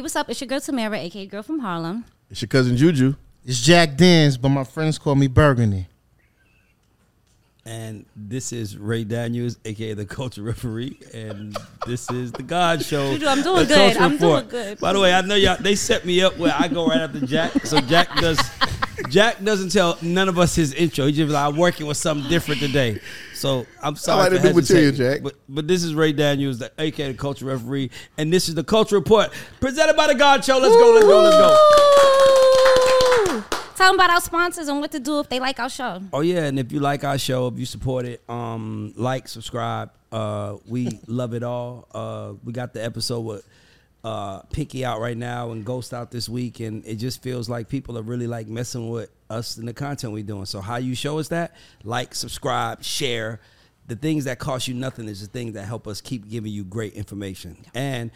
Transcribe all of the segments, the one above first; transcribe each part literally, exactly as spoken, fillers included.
Hey, what's up? It's your girl Tamara, aka Girl from Harlem. It's your cousin Juju. It's Jack Denz, but my friends call me Burgundy. And this is Ray Daniels, aka the Culture Referee, and this is the Gauds Show. Dude, I'm doing good. I'm doing good. By the way, I know y'all. They set me up where I go right after Jack, so Jack does. Jack doesn't tell none of us his intro. He just be like, I'm working with something different today. So I'm sorry. I like to do with you, Jack. But, but this is Ray Daniels, the aka the Culture Referee, and this is the Culture Report presented by the Gauds Show. Let's Woo! go. Let's go. Let's go. Tell them about our sponsors and what to do if they like our show. Oh, yeah. And if you like our show, if you support it, um, like, subscribe. Uh, we love it all. Uh, we got the episode with uh, Pinky out right now and Ghost out this week. And it just feels like people are really, like, messing with us and the content we're doing. So how you show us that? Like, subscribe, share. The things that cost you nothing is the things that help us keep giving you great information. And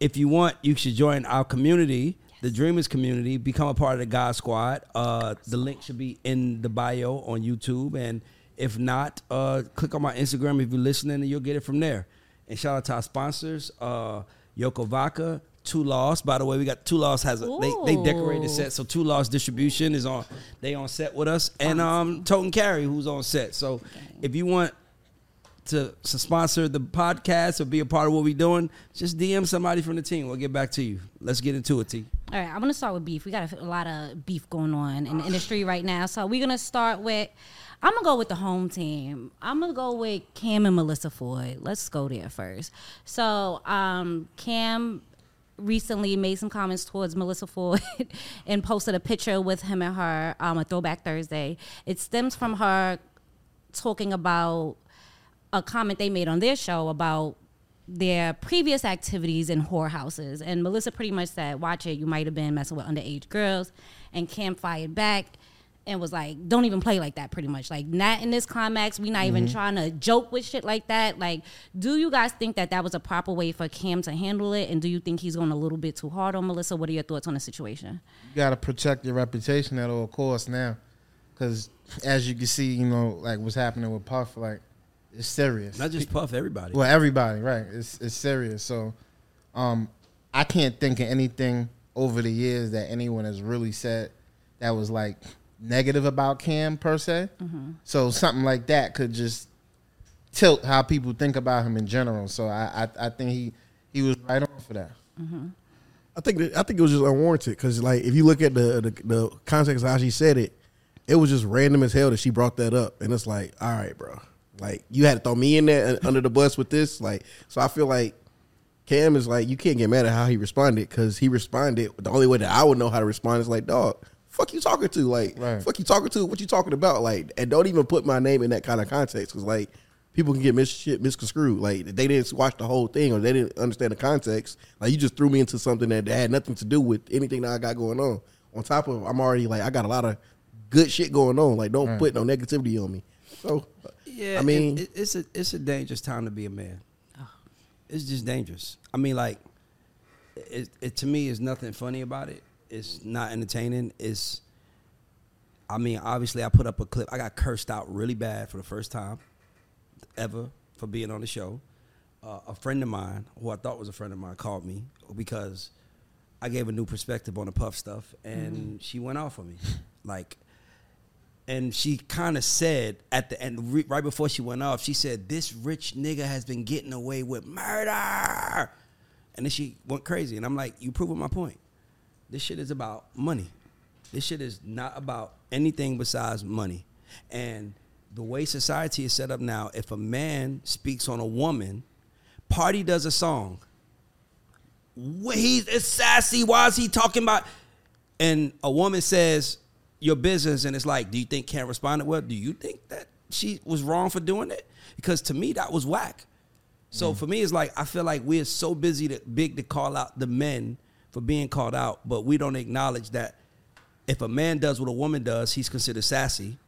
if you want, you should join our community, the Dreamers community. Become a part of the God Squad. Uh, the link should be in the bio on YouTube. And if not, uh, click on my Instagram if you're listening, and you'll get it from there. And shout out to our sponsors, uh, Yoko Vodka, Two Lost. By the way, we got Two Lost has a, they they decorated the set, so Two Lost Distribution is on. They on set with us, and um, Tote and Carry, who's on set. So if you want to, to sponsor the podcast or be a part of what we're doing, just D M somebody from the team. We'll get back to you. Let's get into it, T. All right, I'm going to start with beef. We got a, a lot of beef going on in the industry right now. So we're going to start with, I'm going to go with the home team. I'm going to go with Cam and Melissa Ford. Let's go there first. So um, Cam recently made some comments towards Melissa Ford and posted a picture with him and her, um, a Throwback Thursday. It stems from her talking about a comment they made on their show about their previous activities in whorehouses. And Melissa pretty much said, watch it, you might have been messing with underage girls. And Cam fired back and was like, don't even play like that, pretty much. Like, not in this climax. We not mm-hmm. even trying to joke with shit like that. Like, do you guys think that that was a proper way for Cam to handle it? And do you think he's going a little bit too hard on Melissa? What are your thoughts on the situation? You got to protect your reputation at all costs now. Because as you can see, you know, like what's happening with Puff, like, it's serious. Not just Puff, everybody. Well, everybody, right. It's it's serious. So um, I can't think of anything over the years that anyone has really said that was, like, negative about Cam, per se. Mm-hmm. So something like that could just tilt how people think about him in general. So I I, I think he, he was right on for that. Mm-hmm. I think that, I think it was just unwarranted because, like, if you look at the, the, the context of how she said it, it was just random as hell that she brought that up. And it's like, all right, bro. Like, you had to throw me in there under the bus with this. Like, so I feel like Cam is like, you can't get mad at how he responded because he responded. The only way that I would know how to respond is like, dog, fuck you talking to? Like, right. fuck you talking to? What you talking about? Like, and don't even put my name in that kind of context because, like, people can get mis- shit misconstrued. Like, they didn't watch the whole thing or they didn't understand the context. Like, you just threw me into something that had nothing to do with anything that I got going on. On top of, I'm already, like, I got a lot of good shit going on. Like, don't right. put no negativity on me. So, yeah, I mean, it, it's a it's a dangerous time to be a man. It's just dangerous. I mean, like, it, it to me is nothing funny about it. It's not entertaining. It's, I mean, obviously, I put up a clip. I got cursed out really bad for the first time ever for being on the show. Uh, a friend of mine, who I thought was a friend of mine, called me because I gave a new perspective on the Puff stuff, and mm-hmm. she went off on me, like. And she kind of said at the end, re- right before she went off, she said, this rich nigga has been getting away with murder. And then she went crazy. And I'm like, you proving my point. This shit is about money. This shit is not about anything besides money. And the way society is set up now, if a man speaks on a woman, Party does a song. He's it's sassy. Why is he talking about? And a woman says, your business, and it's like, do you think Cam responded well? Do you think that she was wrong for doing it? Because to me, that was whack. So mm. for me, it's like, I feel like we're so busy to, big to call out the men for being called out, but we don't acknowledge that if a man does what a woman does, he's considered sassy.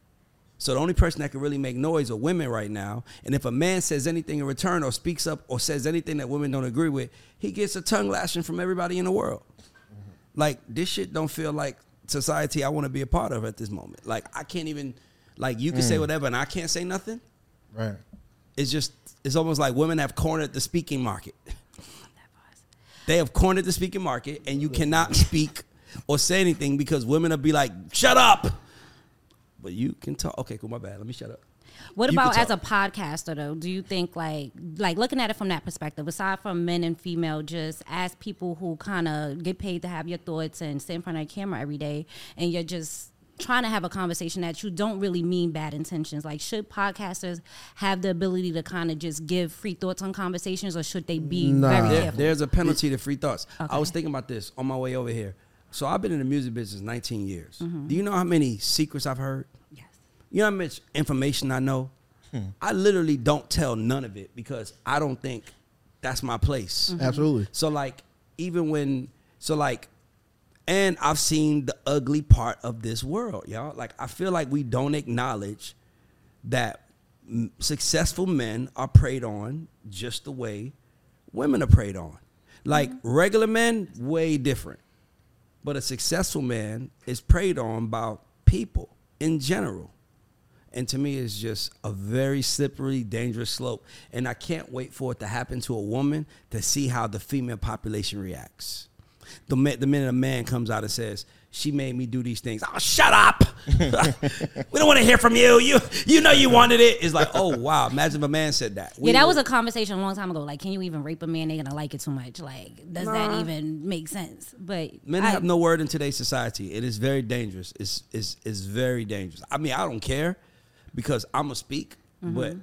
So the only person that can really make noise are women right now. And if a man says anything in return or speaks up or says anything that women don't agree with, he gets a tongue lashing from everybody in the world. Mm-hmm. Like, this shit don't feel like society I want to be a part of at this moment. Like, I can't even, like, you can mm. say whatever and I can't say nothing. Right. It's just, it's almost like women have cornered the speaking market. They have cornered the speaking market, and you cannot speak or say anything because women will be like, shut up. But you can talk. Okay, cool, my bad. Let me shut up. What you about as a podcaster, though? Do you think, like, like looking at it from that perspective, aside from men and female, just as people who kind of get paid to have your thoughts and sit in front of a camera every day, and you're just trying to have a conversation that you don't really mean bad intentions. Like, should podcasters have the ability to kind of just give free thoughts on conversations, or should they be nah. very there, careful? There's a penalty to free thoughts. Okay. I was thinking about this on my way over here. So I've been in the music business nineteen years. Mm-hmm. Do you know how many secrets I've heard? Yes. You know how much information I know? Hmm. I literally don't tell none of it because I don't think that's my place. Mm-hmm. Absolutely. So, like, even when, so, like, and I've seen the ugly part of this world, y'all. Like, I feel like we don't acknowledge that m- successful men are preyed on just the way women are preyed on. Like, mm-hmm. regular men, way different. But a successful man is preyed on by people in general. And to me, it's just a very slippery, dangerous slope. And I can't wait for it to happen to a woman to see how the female population reacts. The, ma- the minute a man comes out and says, she made me do these things. Oh, shut up. We don't want to hear from you. You you know you wanted it. It's like, oh, wow. Imagine if a man said that. We yeah, that were, was a conversation a long time ago. Like, can you even rape a man? They're going to like it too much. Like, does nah. that even make sense? But men I, have no word in today's society. It is very dangerous. It's, it's, it's very dangerous. I mean, I don't care because I'm going to speak, mm-hmm. but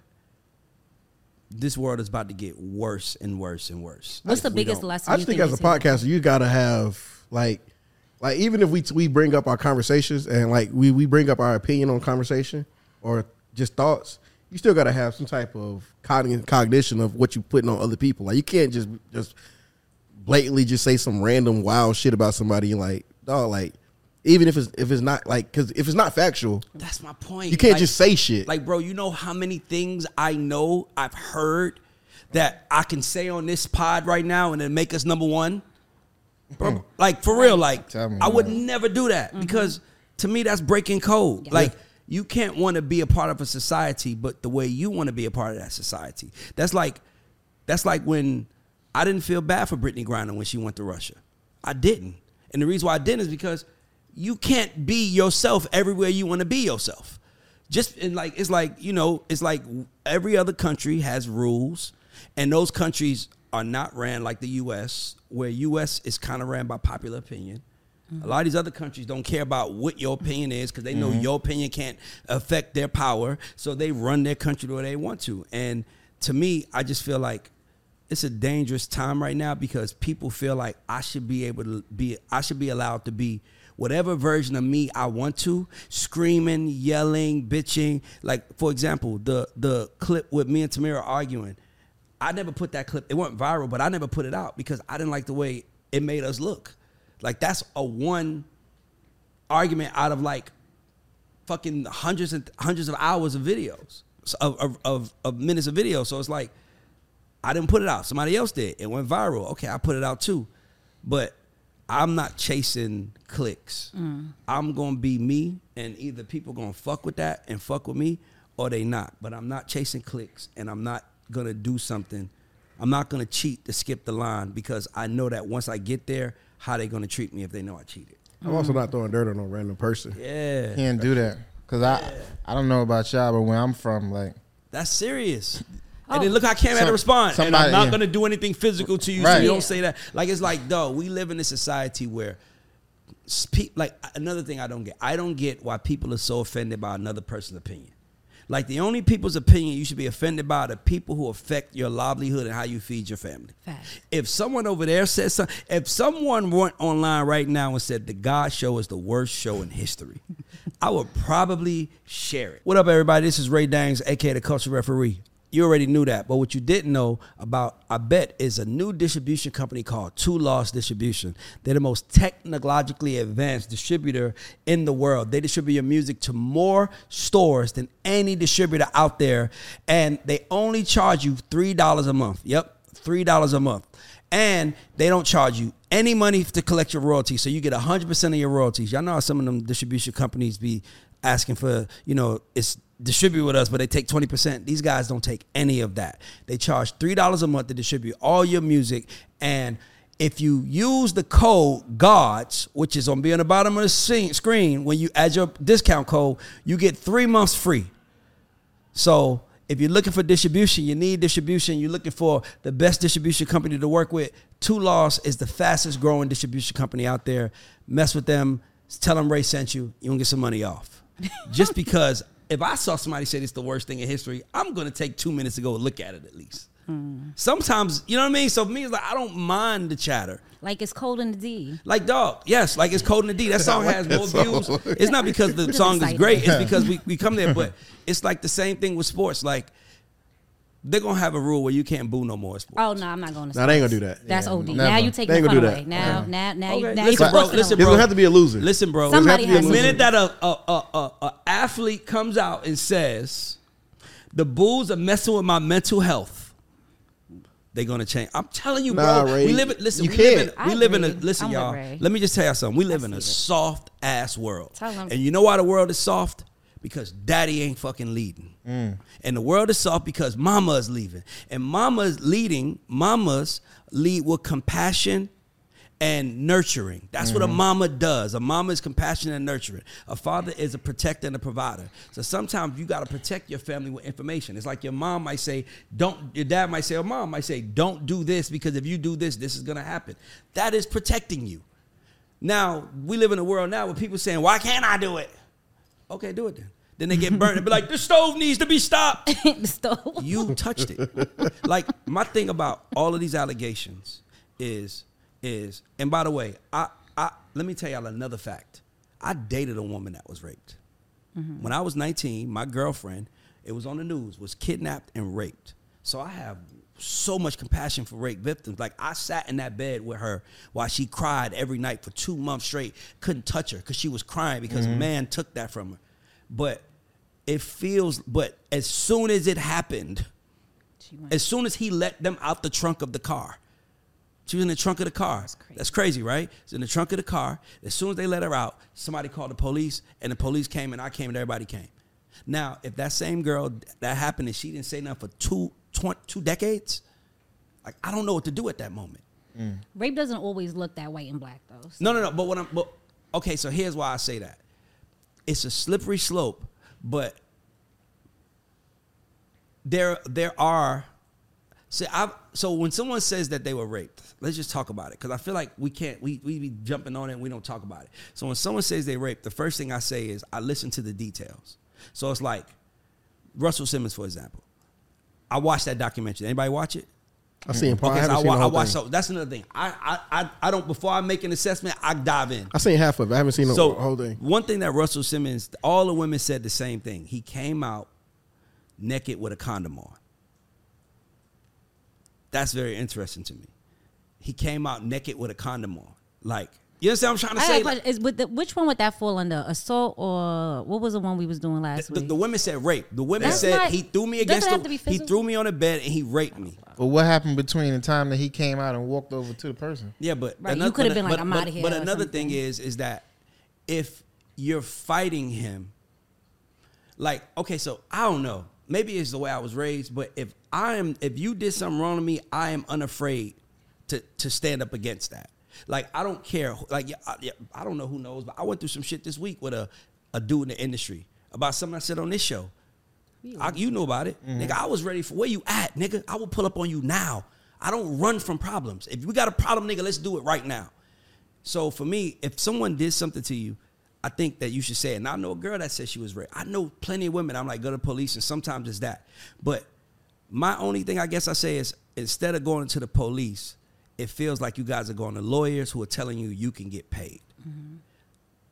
this world is about to get worse and worse and worse. What's the biggest lesson? I just think as a podcaster, you got to have, like, like even if we we bring up our conversations and, like, we, we bring up our opinion on conversation or just thoughts, you still got to have some type of cogn- cognition of what you're putting on other people. Like, you can't just just blatantly just say some random wild shit about somebody. Like, dog, like, even if it's if it's not, like, because if it's not factual. That's my point. You can't like, just say shit. Like, bro, you know how many things I know I've heard that I can say on this pod right now and then make us number one? Bro, like, for real, like, I would that. never do that mm-hmm. because, to me, that's breaking code. Yeah. Like, you can't want to be a part of a society but the way you want to be a part of that society. That's like, that's like when I didn't feel bad for Brittany Griner when she went to Russia. I didn't. And the reason why I didn't is because you can't be yourself everywhere you want to be yourself. Just, and like, it's like, you know, it's like every other country has rules, and those countries are not ran like the U S, where U S is kind of ran by popular opinion. Mm-hmm. A lot of these other countries don't care about what your opinion is because they know mm-hmm. your opinion can't affect their power, so they run their country the way they want to. And to me, I just feel like it's a dangerous time right now because people feel like I should be able to be, I should be allowed to be whatever version of me I want to, screaming, yelling, bitching. Like, for example, the the clip with me and Tamara arguing. I never put that clip. It went viral, but I never put it out because I didn't like the way it made us look. Like, that's a one argument out of, like, fucking hundreds and hundreds of hours of videos, of of, of, of minutes of video. So it's like, I didn't put it out. Somebody else did. It went viral. Okay, I put it out too. But I'm not chasing clicks. Mm. I'm going to be me, and either people going to fuck with that and fuck with me or they not. But I'm not chasing clicks, and I'm not gonna do something. I'm not gonna cheat to skip the line because I know that once I get there, how they gonna treat me if they know I cheated. I'm also not throwing dirt on a random person. Yeah, can't do that because yeah. I I don't know about y'all, but where I'm from, like, that's serious. Oh. And then look how Cam Some, had to respond. Somebody, and I'm not yeah. gonna do anything physical to you, right. so you yeah. don't say that. Like, it's like, though, we live in a society where, spe- like, another thing I don't get. I don't get why people are so offended by another person's opinion. Like, the only people's opinion you should be offended by are the people who affect your livelihood and how you feed your family. Facts. If someone over there says something, if someone went online right now and said, the Gauds Show is the worst show in history, I would probably share it. What up, everybody? This is Ray Daniels, a k a the Culture Referee. You already knew that, but what you didn't know about, I bet, is a new distribution company called Two Lost Distribution. They're the most technologically advanced distributor in the world. They distribute your music to more stores than any distributor out there, and they only charge you three dollars a month. Yep, three dollars a month. And they don't charge you any money to collect your royalties, so you get one hundred percent of your royalties. Y'all know how some of them distribution companies be asking for, you know, it's distribute with us, but they take twenty percent. These guys don't take any of that. They charge three dollars a month to distribute all your music, and If you use the code GODS, which is on be on the bottom of the screen, when you add your discount code, you get three months free. So if you're looking for distribution, you need distribution, you're looking for the best distribution company to work with, Two Lost is the fastest growing distribution company out there. Mess with them. Tell them Ray sent you. You're going to get some money off. Just because if I saw somebody say it's the worst thing in history, I'm going to take two minutes to go look at it at least. Sometimes, you know what I mean? So for me, it's like, I don't mind the chatter. Like it's cold in the D. Like, dog, yes, like it's cold in the D. That song like has that more song. views. It's not because the song exciting. is great. It's because we, we come there. But it's like the same thing with sports. Like, they're going to have a rule where you can't boo no more in sports. Oh, no, I'm not going to. No, they ain't going to do that. That's yeah. O D. Never. Now you take the fun away. Now, yeah. now, now, okay. you, now listen, you bro, listen, bro. It doesn't have to be a loser. Listen, bro. Somebody has to. The minute that a, a, a, a, a athlete comes out and says, the boos are messing with my mental health, they're gonna change. I'm telling you, nah, bro. Ray, we live in, listen, you we live in, we live in a, listen, I'm y'all. Let me just tell y'all something. We live I in a soft ass world. And you know why the world is soft? Because daddy ain't fucking leading. Mm. And the world is soft because mama is leaving. And mama's leading, mamas lead with compassion and nurturing. That's mm-hmm. what a mama does. A mama is compassionate and nurturing. A father is a protector and a provider. So sometimes you got to protect your family with information. It's like your mom might say, don't, your dad might say, or mom might say, don't do this because if you do this, this is going to happen. That is protecting you. Now, we live in a world now where people saying, why can't I do it? Okay, do it then. Then they get burned and be like, the stove needs to be stopped. The stove. You touched it. Like, my thing about all of these allegations is, Is and by the way, I I let me tell y'all another fact. I dated a woman that was raped. Mm-hmm. When I was nineteen, my girlfriend, it was on the news, was kidnapped and raped. So I have so much compassion for rape victims. Like I sat in that bed with her while she cried every night for two months straight. Couldn't touch her because she was crying because mm-hmm. man took that from her. But it feels. But as soon as it happened, as soon as he let them out the trunk of the car. She was in the trunk of the car. That's crazy, That's crazy right? She's in the trunk of the car. As soon as they let her out, somebody called the police, and the police came, and I came, and everybody came. Now, if that same girl that happened and she didn't say nothing for two, twenty, two decades, like I don't know what to do at that moment. Mm. Rape doesn't always look that white and black, though. So. No, no, no. But what I'm, but, okay, so here's why I say that. It's a slippery slope, but there, there are. So, I, so when someone says that they were raped, let's just talk about it because I feel like we can't, we, we be jumping on it and we don't talk about it. So when someone says they raped, the first thing I say is I listen to the details. So it's like Russell Simmons, for example. I watched that documentary. Anybody watch it? I seen part. Okay, I, so I, seen I watched. So that's another thing. I, I I I don't. Before I make an assessment, I dive in. I seen half of it. I haven't seen the so whole thing. One thing that Russell Simmons, all the women said the same thing. He came out naked with a condom on. That's very interesting to me. He came out naked with a condom on. Like, you understand what I'm trying to say? Like, is with the, which one would that fall under? Assault or what was the one we was doing last the, week? The, the women said rape. The women that's said not, he threw me against the, he threw me on the bed and he raped me. But well, what happened between the time that he came out and walked over to the person? Yeah, but right, another, you could have been like, but, I'm out of here. But another something. thing is, is that if you're fighting him, like, okay, so I don't know. Maybe it's the way I was raised, but if I am, if you did something wrong to me, I am unafraid to to stand up against that. Like I don't care. Like yeah, I, yeah, I don't know who knows, but I went through some shit this week with a, a dude in the industry about something I said on this show. Yeah. I, you know about it, mm-hmm. nigga. I was ready for where you at, nigga. I will pull up on you now. I don't run from problems. If we got a problem, nigga, let's do it right now. So for me, if someone did something to you, I think that you should say it. And I know a girl that said she was raped. I know plenty of women. I'm like, go to police, and sometimes it's that. But my only thing I guess I say is instead of going to the police, it feels like you guys are going to lawyers who are telling you you can get paid. Mm-hmm.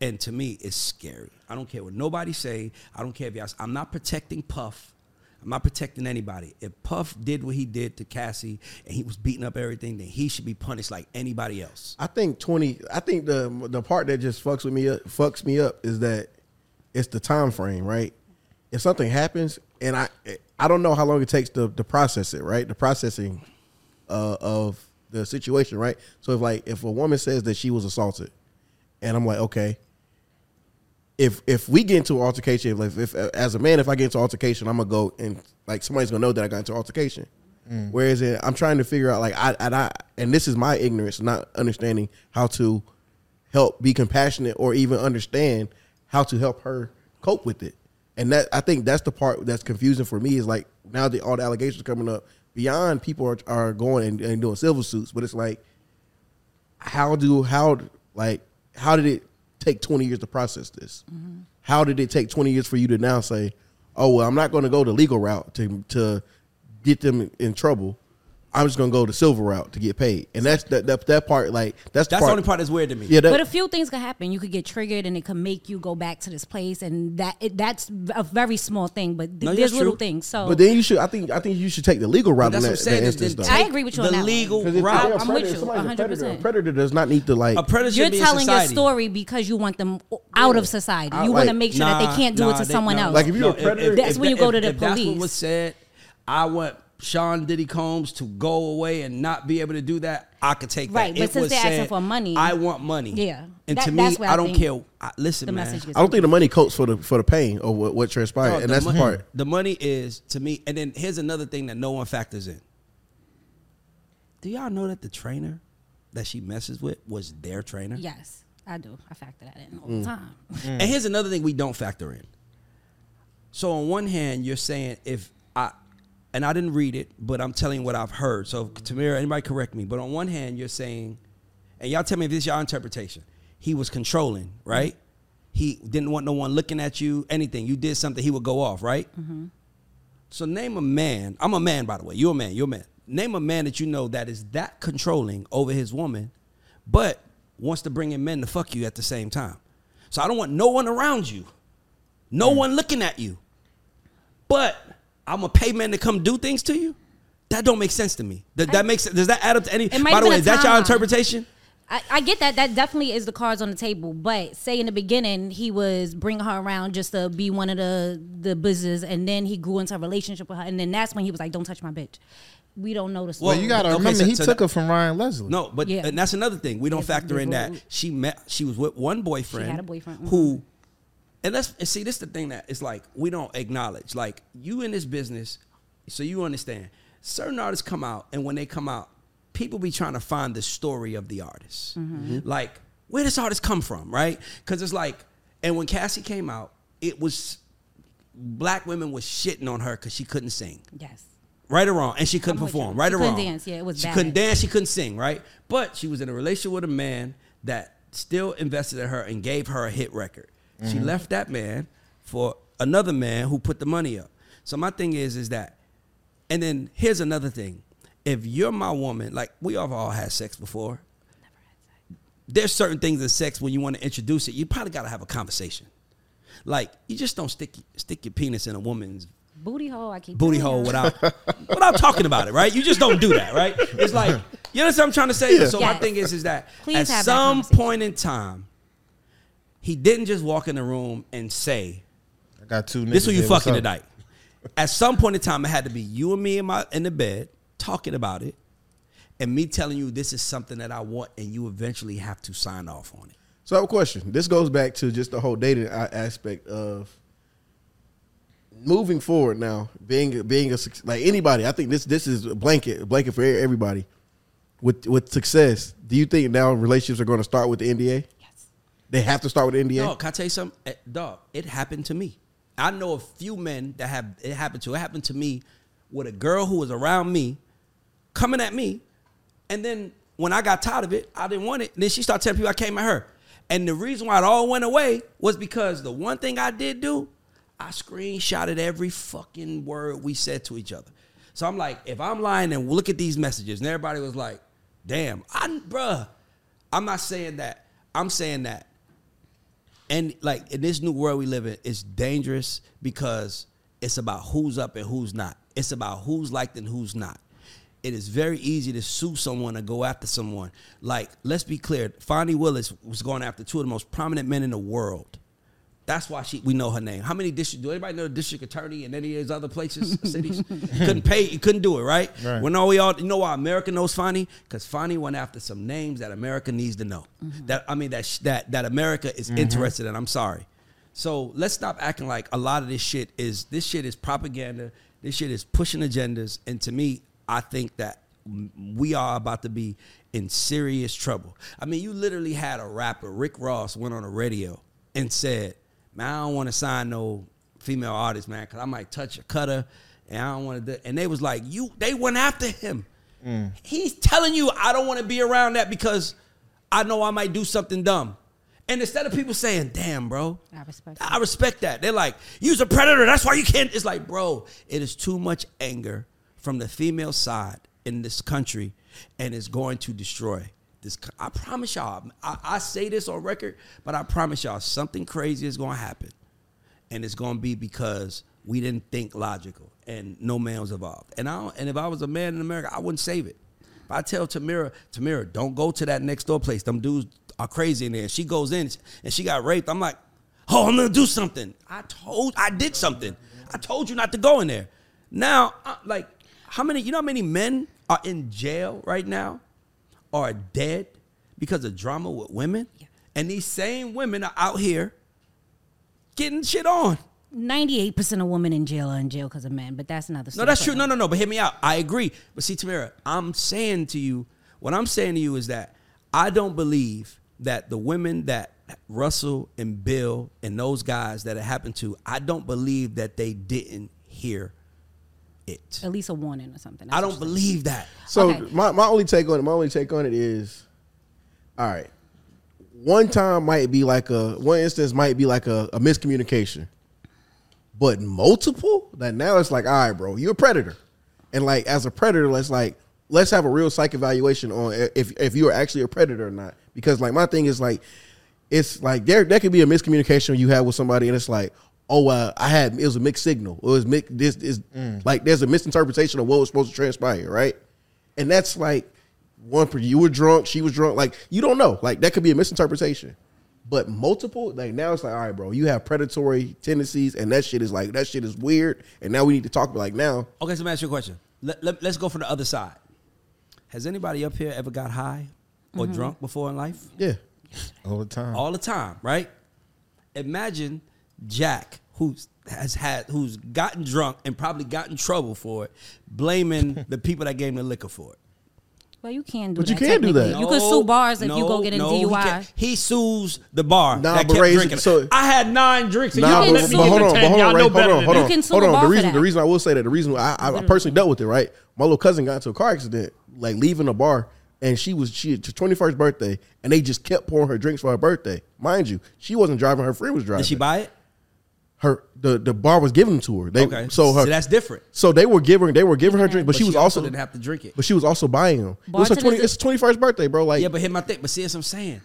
And to me, it's scary. I don't care what nobody say. I don't care if y'all. I'm not protecting Puff. I'm not protecting anybody. If Puff did what he did to Cassie and he was beating up everything, then he should be punished like anybody else. I think twenty. I think the the part that just fucks with me up, fucks me up is that it's the time frame, right? If something happens, and I I don't know how long it takes to, to process it, right? The processing uh, of the situation, right? So if like if a woman says that she was assaulted, and I'm like, okay. If if we get into altercation, if, if as a man, if I get into altercation, I'm gonna go and like somebody's gonna know that I got into altercation. Mm. Whereas it, I'm trying to figure out, like, I, I, I and this is my ignorance, not understanding how to help be compassionate or even understand how to help her cope with it. And that, I think that's the part that's confusing for me, is like, now that all the allegations coming up beyond, people are, are going and, and doing civil suits, but it's like, how do, how, like, how did it take twenty years to process this? Mm-hmm. How did it take twenty years for you to now say, oh, well, I'm not going to go the legal route to, to get them in trouble. I'm just going to go the silver route to get paid. And that's that, that, that part, like, that's, that's part, the only part that's weird to me. Yeah, that, but a few things could happen. You could get triggered and it could make you go back to this place. And that it, that's a very small thing, but th- no, there's little true. things. So, But then you should, I think I think you should take the legal route in that, that saying, instance, though. I agree with you on that. The legal route. I'm predator, with you, one hundred percent. A predator, a predator does not need to, like, a predator should you're be telling your story because you want them out yeah. of society. I, you like, want to make sure nah, that they can't do nah, it to they, someone else. Like, if you're a predator. That's when you go to the police. That's what was said. I want Sean Diddy Combs to go away and not be able to do that. I could take right, that. Right, but it since they're asking for money, I want money. Yeah, and that, to me, I, I don't care. I, listen, man, I don't think the money coats for the for the pain or what, what transpired, no, and that's the mon- part. The money is to me, and then here's another thing that no one factors in. Do y'all know that the trainer that she messes with was their trainer? Yes, I do. I factor that in all mm. the time. Mm. And here's another thing we don't factor in. So on one hand, you're saying if I. And I didn't read it, but I'm telling what I've heard. So, Tamara, anybody correct me. But on one hand, you're saying, and y'all tell me if this is your interpretation, he was controlling, right? Mm-hmm. He didn't want no one looking at you, anything. You did something, he would go off, right? Mm-hmm. So name a man. I'm a man, by the way. You're a man. You're a man. Name a man that you know that is that controlling over his woman, but wants to bring in men to fuck you at the same time. So I don't want no one around you. No mm-hmm. one looking at you. But I'm a pay man to come do things to you? That don't make sense to me. Does I, that makes does that add up to any? By the way, is that your interpretation? I, I get that. That definitely is the cards on the table. But say in the beginning he was bringing her around just to be one of the the buzzers, and then he grew into a relationship with her, and then that's when he was like, "Don't touch my bitch." We don't notice. Well, that. You got to okay, remember so, he so took that, her from Ryan Leslie. No, but yeah. and that's another thing we don't it's factor in that she met. She was with one boyfriend. She had a boyfriend who. And let's and see, this is the thing that it's like we don't acknowledge. Like, you in this business, so you understand. Certain artists come out, and when they come out, people be trying to find the story of the artist. Mm-hmm. Like, where this artist come from, right? Because it's like, and when Cassie came out, it was, black women was shitting on her because she couldn't sing. Yes. Right or wrong. And she couldn't I'm perform. Right she or wrong. She couldn't dance, yeah, it was She bad. couldn't dance, she couldn't sing, right? But she was in a relationship with a man that still invested in her and gave her a hit record. She mm-hmm. left that man for another man who put the money up. So my thing is, is that, and then here's another thing. If you're my woman, like we all have all had sex before. Never had sex. There's certain things in sex when you want to introduce it, you probably got to have a conversation. Like you just don't stick stick your penis in a woman's booty hole. I keep booty hole without without talking about it, right? You just don't do that, right? It's like, you know what I'm trying to say? Yeah. So yes. my thing is, is that Please at some that point in time, he didn't just walk in the room and say, "I got two niggas. This who you fucking tonight." At some point in time, it had to be you and me in my in the bed talking about it, and me telling you this is something that I want, and you eventually have to sign off on it. So I have a question. This goes back to just the whole dating aspect of moving forward. Now, being being a like anybody, I think this this is a blanket a blanket for everybody. With with success, do you think now relationships are going to start with the N D A? They have to start with N D A? No, can I tell you something? Dog, it happened to me. I know a few men that have it happened to. It happened to me with a girl who was around me, coming at me, and then when I got tired of it, I didn't want it. Then she started telling people I came at her. And the reason why it all went away was because the one thing I did do, I screenshotted every fucking word we said to each other. So I'm like, if I'm lying and look at these messages, and everybody was like, damn, I, bruh, I'm not saying that. I'm saying that. And like in this new world we live in, it's dangerous because it's about who's up and who's not. It's about who's liked and who's not. It is very easy to sue someone or go after someone. Like, let's be clear, Fani Willis was going after two of the most prominent men in the world. That's why she we know her name. How many district do anybody know the district attorney in any of these other places, cities? Couldn't pay, you couldn't do it, right? right. When all we all you know why America knows Fani? Because Fani went after some names that America needs to know. Mm-hmm. That I mean that that that America is mm-hmm. interested in. I'm sorry. So let's stop acting like a lot of this shit is this shit is propaganda. This shit is pushing agendas. And to me, I think that we are about to be in serious trouble. I mean, you literally had a rapper, Rick Ross, went on the radio and said, man, I don't want to sign no female artist, man, because I might touch a cutter, and I don't want to. And they was like, you, they went after him. Mm. He's telling you, I don't want to be around that because I know I might do something dumb. And instead of people saying, damn, bro, I respect I respect that. that. They're like, you's a predator. That's why you can't. It's like, bro, it is too much anger from the female side in this country, and it's going to destroy this. Co- I promise y'all, I, I say this on record, but I promise y'all something crazy is going to happen. And it's going to be because we didn't think logical and no man was involved. And I don't, and if I was a man in America, I wouldn't save it. If I tell Tamara, Tamara, don't go to that next door place. Them dudes are crazy in there. And she goes in and she got raped. I'm like, oh, I'm going to do something. I told, I did something. I told you not to go in there. Now, like, how many, you know how many men are in jail right now are dead because of drama with women? Yeah. And these same women are out here getting shit on. ninety-eight percent of women in jail are in jail because of men, but that's another story. No, that's true. No, no, no, but hear me out. I agree. But see, Tamara, I'm saying to you, what I'm saying to you is that I don't believe that the women that Russell and Bill and those guys that it happened to, I don't believe that they didn't hear it. At least a warning or something. That's I don't believe that. So okay. my, my only take on it, my only take on it is, all right, one time might be like a, one instance might be like a, a miscommunication. But multiple? That now it's like, all right, bro, you're a predator. And like, as a predator, let's like, let's have a real psych evaluation on if, if you are actually a predator or not. Because like, my thing is like, it's like, there, there could be a miscommunication you had with somebody and it's like, oh, uh, I had, it was a mixed signal. It was mixed, this is mm. like, there's a misinterpretation of what was supposed to transpire, right? And that's like, one, you were drunk, she was drunk. Like, you don't know. Like, that could be a misinterpretation. But multiple, like now it's like, all right, bro, you have predatory tendencies, and that shit is like, that shit is weird, and now we need to talk about like now. Okay, so let me ask you a question. Let, let, let's go from the other side. Has anybody up here ever got high or mm-hmm. drunk before in life? Yeah. All the time. All the time, right? Imagine Jack, who's has had, who's gotten drunk and probably got in trouble for it, blaming the people that gave him the liquor for it. Well, you can do but that. But you can do that. No, you can sue bars if no, you go get a no, D U I. He, he sues the bar nah, that kept raising, drinking. So, I had nine drinks. Nah, and you didn't let me get the ten. Y'all know better than that. You can sue the bar for that. The reason I will say that, the reason I, I, I personally dealt with it, right? My little cousin got into a car accident, like leaving a bar, and she was, she had her twenty-first birthday, and they just kept pouring her drinks for her birthday. Mind you, she wasn't driving. Her friend was driving. Did she buy it? Her the, the bar was given to her. They, okay, so, her, so that's different. So they were giving they were giving her drinks, but, but she was she also, also didn't have to drink it. But she was also buying them. It her twenty, it's her twenty-first birthday, bro. Like yeah, but hit my thing. But see, that's what I'm saying.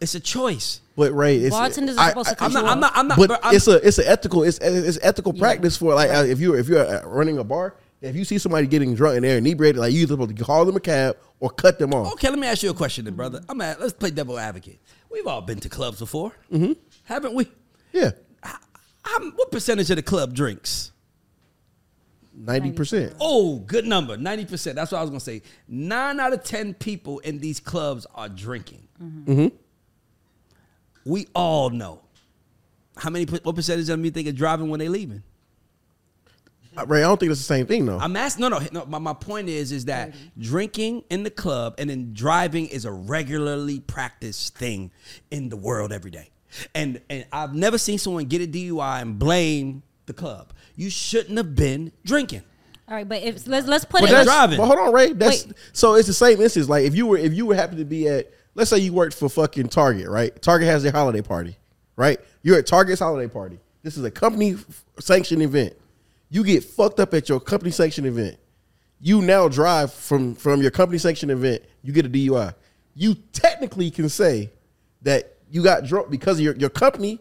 It's a choice. But Ray, it's bartenders are supposed I, to. I'm not, I'm not. I'm not. But I'm, it's a it's an ethical it's it's ethical yeah. practice for like if you if you're running a bar. If you see somebody getting drunk and they're inebriated, like you either supposed to call them a cab or cut them off. Okay, let me ask you a question, then, brother. I'm at, let's play devil advocate. We've all been to clubs before, mm-hmm. haven't we? Yeah. I'm, what percentage of the club drinks? ninety percent. Oh, good number. ninety percent. That's what I was going to say. Nine out of ten people in these clubs are drinking. Mm-hmm. Mm-hmm. We all know. How many? What percentage of them you think are driving when they're leaving? Ray, I don't think that's the same thing, though. I'm asking. No, no. no my, my point is, is that mm-hmm. drinking in the club and then driving is a regularly practiced thing in the world every day. And and I've never seen someone get a D U I and blame the club. You shouldn't have been drinking. All right, but if let's let's put but it that's, driving. But hold on, Ray. That's Wait. So it's the same instance. Like if you were if you were happy to be at, let's say you worked for fucking Target, right? Target has their holiday party, right? You're at Target's holiday party. This is a company sanctioned event. You get fucked up at your company sanctioned event. You now drive from from your company sanctioned event. You get a D U I. You technically can say that. You got drunk because of your, your company,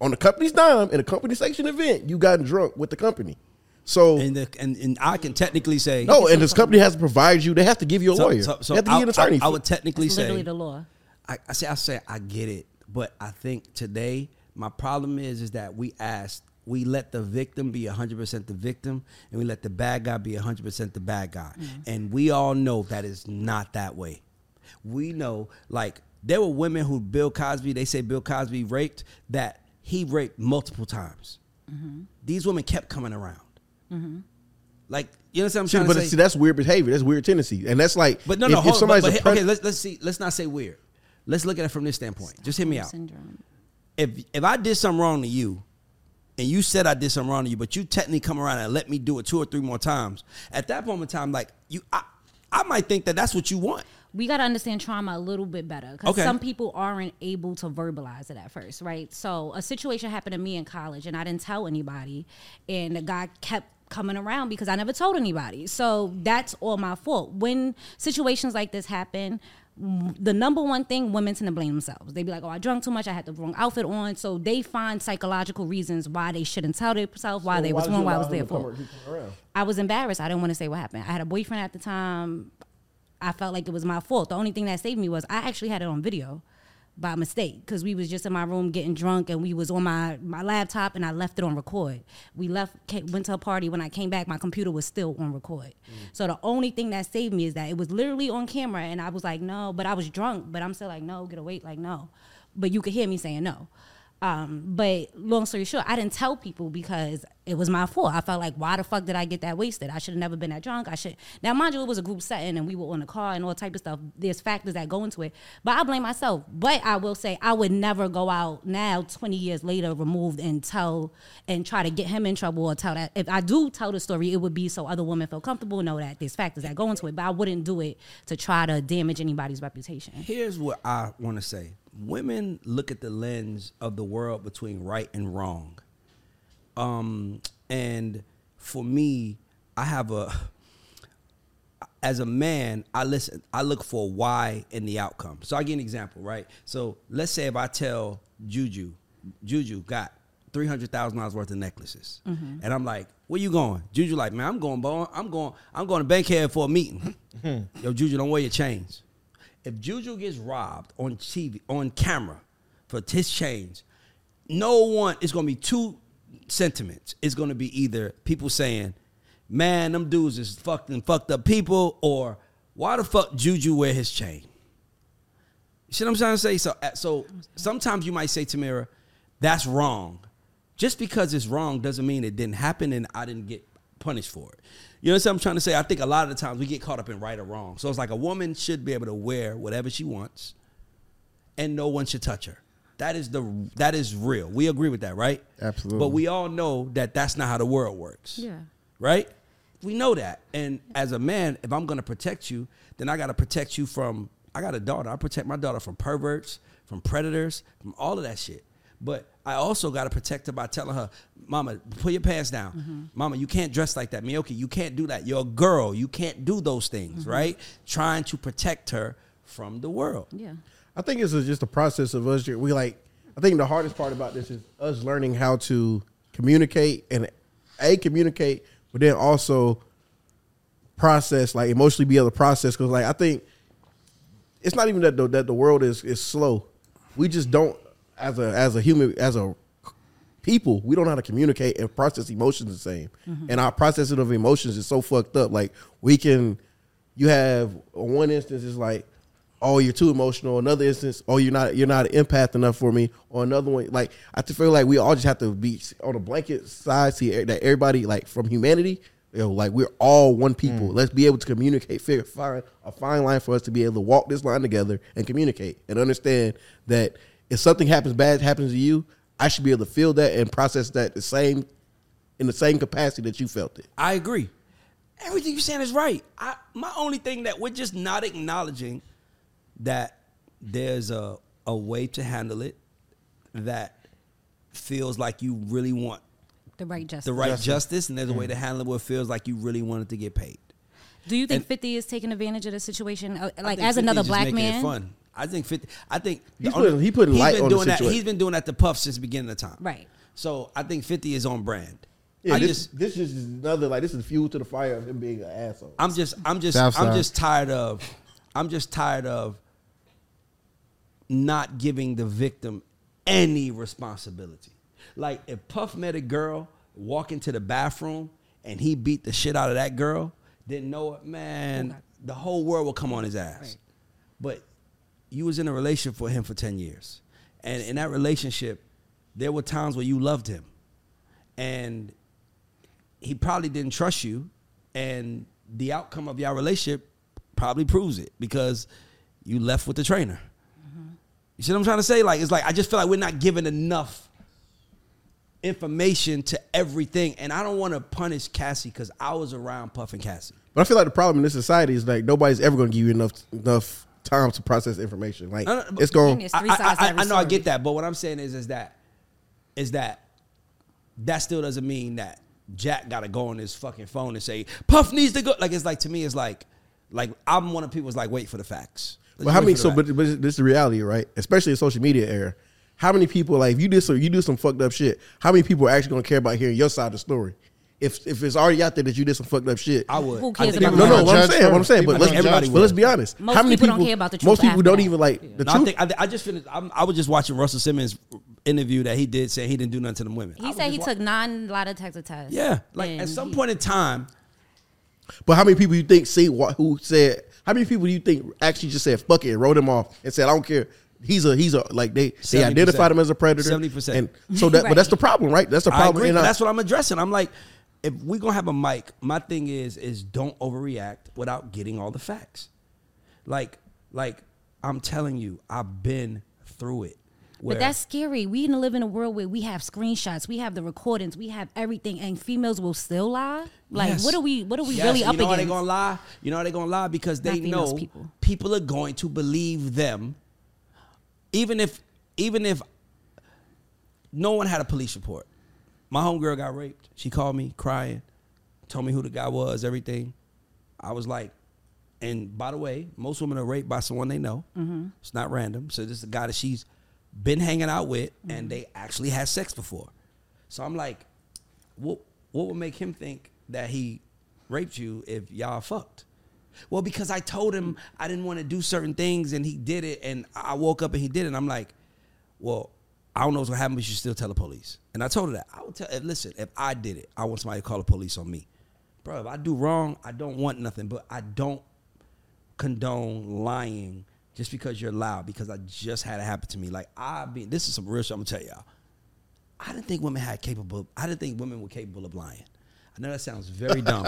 on the company's dime, in a company section event, you got drunk with the company. So and, the, and and I can technically say no, and this company has to provide you. They have to give you a so, lawyer. So, so they have to give you an attorney. I, I would technically That's say literally the law. I, I say I say I get it, but I think today my problem is is that we asked we let the victim be one hundred percent the victim, and we let the bad guy be one hundred percent the bad guy, mm. and we all know that is not that way. We know like. There were women who Bill Cosby, they say Bill Cosby raped, that he raped multiple times. Mm-hmm. These women kept coming around. Mm-hmm. Like, You understand what I'm see, trying but to say? See, that's weird behavior. That's weird tendency. And that's like, but no, no, if, hold, if somebody's but, but, pres- okay, let's let's see. Let's not say weird. Let's look at it from this standpoint. Just hit me out. Syndrome. If if I did something wrong to you, and you said I did something wrong to you, but you technically come around and let me do it two or three more times, at that point in time, like you, I, I might think that that's what you want. We got to understand trauma a little bit better because okay. some people aren't able to verbalize it at first, right? So a situation happened to me in college, and I didn't tell anybody, and the guy kept coming around because I never told anybody. So that's all my fault. When situations like this happen, the number one thing, women tend to blame themselves. They be like, oh, I drank too much, I had the wrong outfit on. So they find psychological reasons why they shouldn't tell themselves, why so they why was wrong, why I was there for. I was embarrassed. I didn't want to say what happened. I had a boyfriend at the time. I felt like it was my fault. The only thing that saved me was I actually had it on video by mistake because we was just in my room getting drunk and we was on my, my laptop and I left it on record. We left, came, went to a party. When I came back, my computer was still on record. Mm. So the only thing that saved me is that it was literally on camera and I was like, no, but I was drunk, but I'm still like, no, get away, like, no. But you could hear me saying no. Um, but long story short, I didn't tell people because it was my fault. I felt like, why the fuck did I get that wasted? I should have never been that drunk. I should. Now, mind you, it was a group setting and we were on the car and all type of stuff. There's factors that go into it, but I blame myself. But I will say I would never go out now, twenty years later, removed and tell and try to get him in trouble or tell that. If I do tell the story, it would be so other women feel comfortable, know that there's factors that go into it, but I wouldn't do it to try to damage anybody's reputation. Here's what I want to say. Women look at the lens of the world between right and wrong. Um, and for me, I have a, as a man, I listen, I look for why in the outcome. So I give an example, right? So let's say if I tell Juju, Juju got three hundred thousand dollars worth of necklaces. Mm-hmm. And I'm like, where you going? Juju like, man, I'm going, I'm going, I'm going to Bankhead for a meeting. Mm-hmm. Yo, Juju, don't wear your chains. If Juju gets robbed on T V, on camera, for his chains, no one, it's going to be two sentiments. It's going to be either people saying, man, them dudes is fucked and fucked up people, or why the fuck Juju wear his chain? You see what I'm trying to say? So, so sometimes you might say, Tamara, that's wrong. Just because it's wrong doesn't mean it didn't happen and I didn't get punished for it. You know what I'm trying to say? I think a lot of the times we get caught up in right or wrong. So it's like a woman should be able to wear whatever she wants and no one should touch her. That is the that is real. We agree with that, right? Absolutely. But we all know that that's not how the world works. Yeah. Right? We know that. And as a man, if I'm going to protect you, then I got to protect you from, I got a daughter. I protect my daughter from perverts, from predators, from all of that shit. But I also got to protect her by telling her, Mama, put your pants down. Mm-hmm. Mama, you can't dress like that. Miyoki, you can't do that. You're a girl. You can't do those things, mm-hmm. right? Trying to protect her from the world. Yeah. I think this is just a process of us. We like, I think the hardest part about this is us learning how to communicate and A, communicate, but then also process, like emotionally be able to process. Because like, I think it's not even that the, that the world is, is slow. We just don't. As a as a human, as a people, we don't know how to communicate and process emotions the same. Mm-hmm. And our processing of emotions is so fucked up. Like, we can, you have, on one instance, it's like, oh, you're too emotional. Another instance, oh, you're not you're not an empath enough for me. Or another one, like, I feel like we all just have to be on a blanket side, see that everybody, like, from humanity, you know, like, we're all one people. Mm. Let's be able to communicate, figure, find a fine line for us to be able to walk this line together and communicate and understand that if something happens bad happens to you, I should be able to feel that and process that the same, in the same capacity that you felt it. I agree. Everything you're saying is right. I, my only thing that we're just not acknowledging that there's a, a way to handle it that feels like you really want the right justice. The right justice, justice and there's mm-hmm. a way to handle it where it feels like you really wanted to get paid. Do you think and fifty is taking advantage of the situation? Like, as another black man? It fun. I think fifty. I think he's putting, he putting light on the situation. That, he's been doing that to Puff since the beginning of time. Right. So I think fifty is on brand. Yeah. I this, just, this is another like this is fuel to the fire of him being an asshole. I'm just I'm just Southside. I'm just tired of I'm just tired of not giving the victim any responsibility. Like if Puff met a girl walk into the bathroom and he beat the shit out of that girl, then no man, the whole world will come on his ass. Right. But you was in a relationship with him for ten years. And in that relationship, there were times where you loved him. And he probably didn't trust you. And the outcome of your relationship probably proves it because you left with the trainer. Mm-hmm. You see what I'm trying to say? Like, it's like, I just feel like we're not giving enough information to everything. And I don't want to punish Cassie because I was around Puff and Cassie. But I feel like the problem in this society is like nobody's ever going to give you enough enough time to process information. Like, no, no, it's going. I, I, I, I know story. I get that, but what I'm saying is, is that, is that, that still doesn't mean that Jack got to go on his fucking phone and say Puff needs to go. Like, it's like, to me, it's like, like I'm one of people is like, wait for the facts. Let's but how many? So, but, but this is the reality, right? Especially in social media era. How many people, like, if you did so, you do some fucked up shit, how many people are actually going to care about hearing your side of the story? If if it's already out there that you did some fucked up shit, I would. Who cares about? No, no, what I'm saying, what I'm saying, but let's, everybody but let's be honest. Most how many people, people don't care about the truth. Most people don't that. even like yeah. the no, truth. I, think, I, I just finished. I'm, I was just watching Russell Simmons interview that he did, saying he didn't do nothing to them women. He I said he watching. took nine lie detector tests. Yeah, like and at some he, point in time. But how many people you think say what? Who said? How many people do you think actually just said fuck it, and wrote him off, and said I don't care? He's a he's a like they they identified him as a predator. Seventy percent. And so that right. but that's the problem, right? That's the problem. And that's what I'm addressing. I'm like, if we're going to have a mic, my thing is, is don't overreact without getting all the facts. Like, like I'm telling you, I've been through it. But that's scary. We live in a world where we have screenshots, we have the recordings, we have everything, and females will still lie? Like, yes. what are we What are we yes. really you up against? You know how they're going to lie? You know how they're going to lie? Because they know people. people are going to believe them, even if even if no one had a police report. My homegirl got raped. She called me crying, told me who the guy was, everything. I was like, and by the way, most women are raped by someone they know. Mm-hmm. It's not random. So this is a guy that she's been hanging out with, mm-hmm. and they actually had sex before. So I'm like, what, what would make him think that he raped you if y'all fucked? Well, because I told him I didn't want to do certain things, and he did it, and I woke up and he did it, and I'm like, well, I don't know what's going to happen, but you should still tell the police. And I told her that. I would tell her, listen, if I did it, I want somebody to call the police on me. Bro, if I do wrong, I don't want nothing, but I don't condone lying just because you're loud, because I just had it happen to me. Like, I be, this is some real shit I'm going to tell y'all. I didn't think women had capable, I didn't think women were capable of lying. I know that sounds very dumb.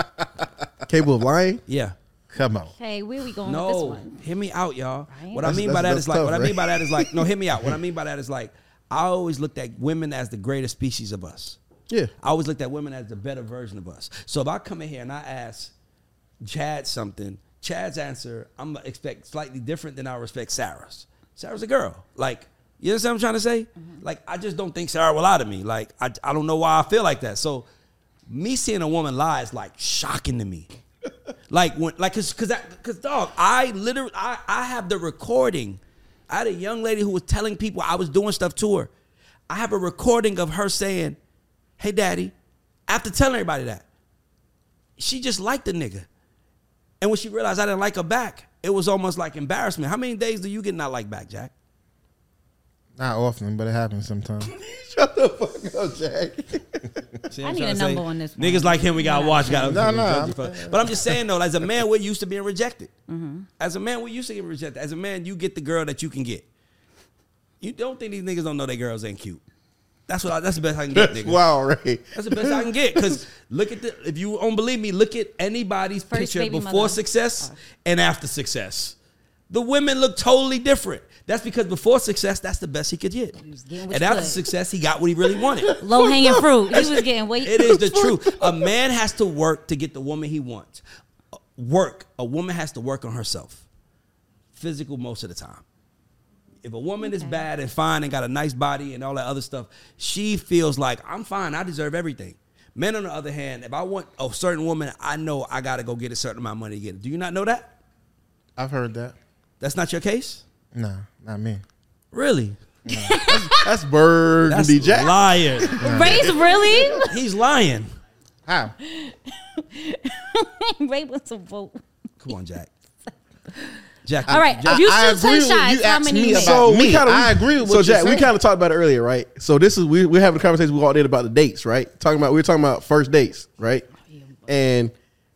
Capable of lying? Yeah. Come on. Hey, where we going no, with this one? No, hear me out, y'all. Right? What that's, I mean by that is like, tough, what right? I mean by that is like, no, hear me out. What I mean by that is like, I always looked at women as the greater species of us. Yeah. I always looked at women as the better version of us. So if I come in here and I ask Chad something, Chad's answer, I'm going to expect slightly different than I respect Sarah's. Sarah's a girl. Like, you know what I'm trying to say? Mm-hmm. Like, I just don't think Sarah will lie to me. Like, I, I don't know why I feel like that. So me seeing a woman lie is, like, shocking to me. like, when, like, because, because, because, dog, I literally, I, I have the recording. I had a young lady who was telling people I was doing stuff to her. I have a recording of her saying, hey, daddy, after telling everybody that. She just liked the nigga. And when she realized I didn't like her back, it was almost like embarrassment. How many days do you get not like back, Jack? Not often, but it happens sometimes. Shut the fuck up, Jack. See, I need a number on this one. Niggas like him, we got to watch. No, no. no. But I'm just saying, though, as a man, we're used to being rejected. Mm-hmm. As a man, we're used to getting rejected. As a man, you get the girl that you can get. You don't think these niggas don't know their girls ain't cute. That's what. I, that's the best I can get, nigga. Wow, right. That's the best I can get. Because look at the, if you don't believe me, look at anybody's First picture before mother. success oh. and after success. The women look totally different. That's because before success, that's the best he could get. He and after good. success, he got what he really wanted. Low-hanging fruit. He was getting weight. It is the truth. A man has to work to get the woman he wants. Work. A woman has to work on herself. Physical most of the time. If a woman okay. is bad and fine and got a nice body and all that other stuff, she feels like, I'm fine. I deserve everything. Men, on the other hand, if I want a certain woman, I know I got to go get a certain amount of money to get it. Do you not know that? I've heard that. That's not your case? No, not me. Really? No. That's, that's Burgundy Jack. That's lying. No. Ray's really? He's lying. How? Ray wants to vote. Come on, Jack. Jack. All right. Jack, you I, I agree with you. Asked me about so me. Kinda, I agree with so what Jack, you we kind of talked about it earlier, right? So this is, we, we're having a conversation we all did about the dates, right? Talking about, we were talking about first dates, right? And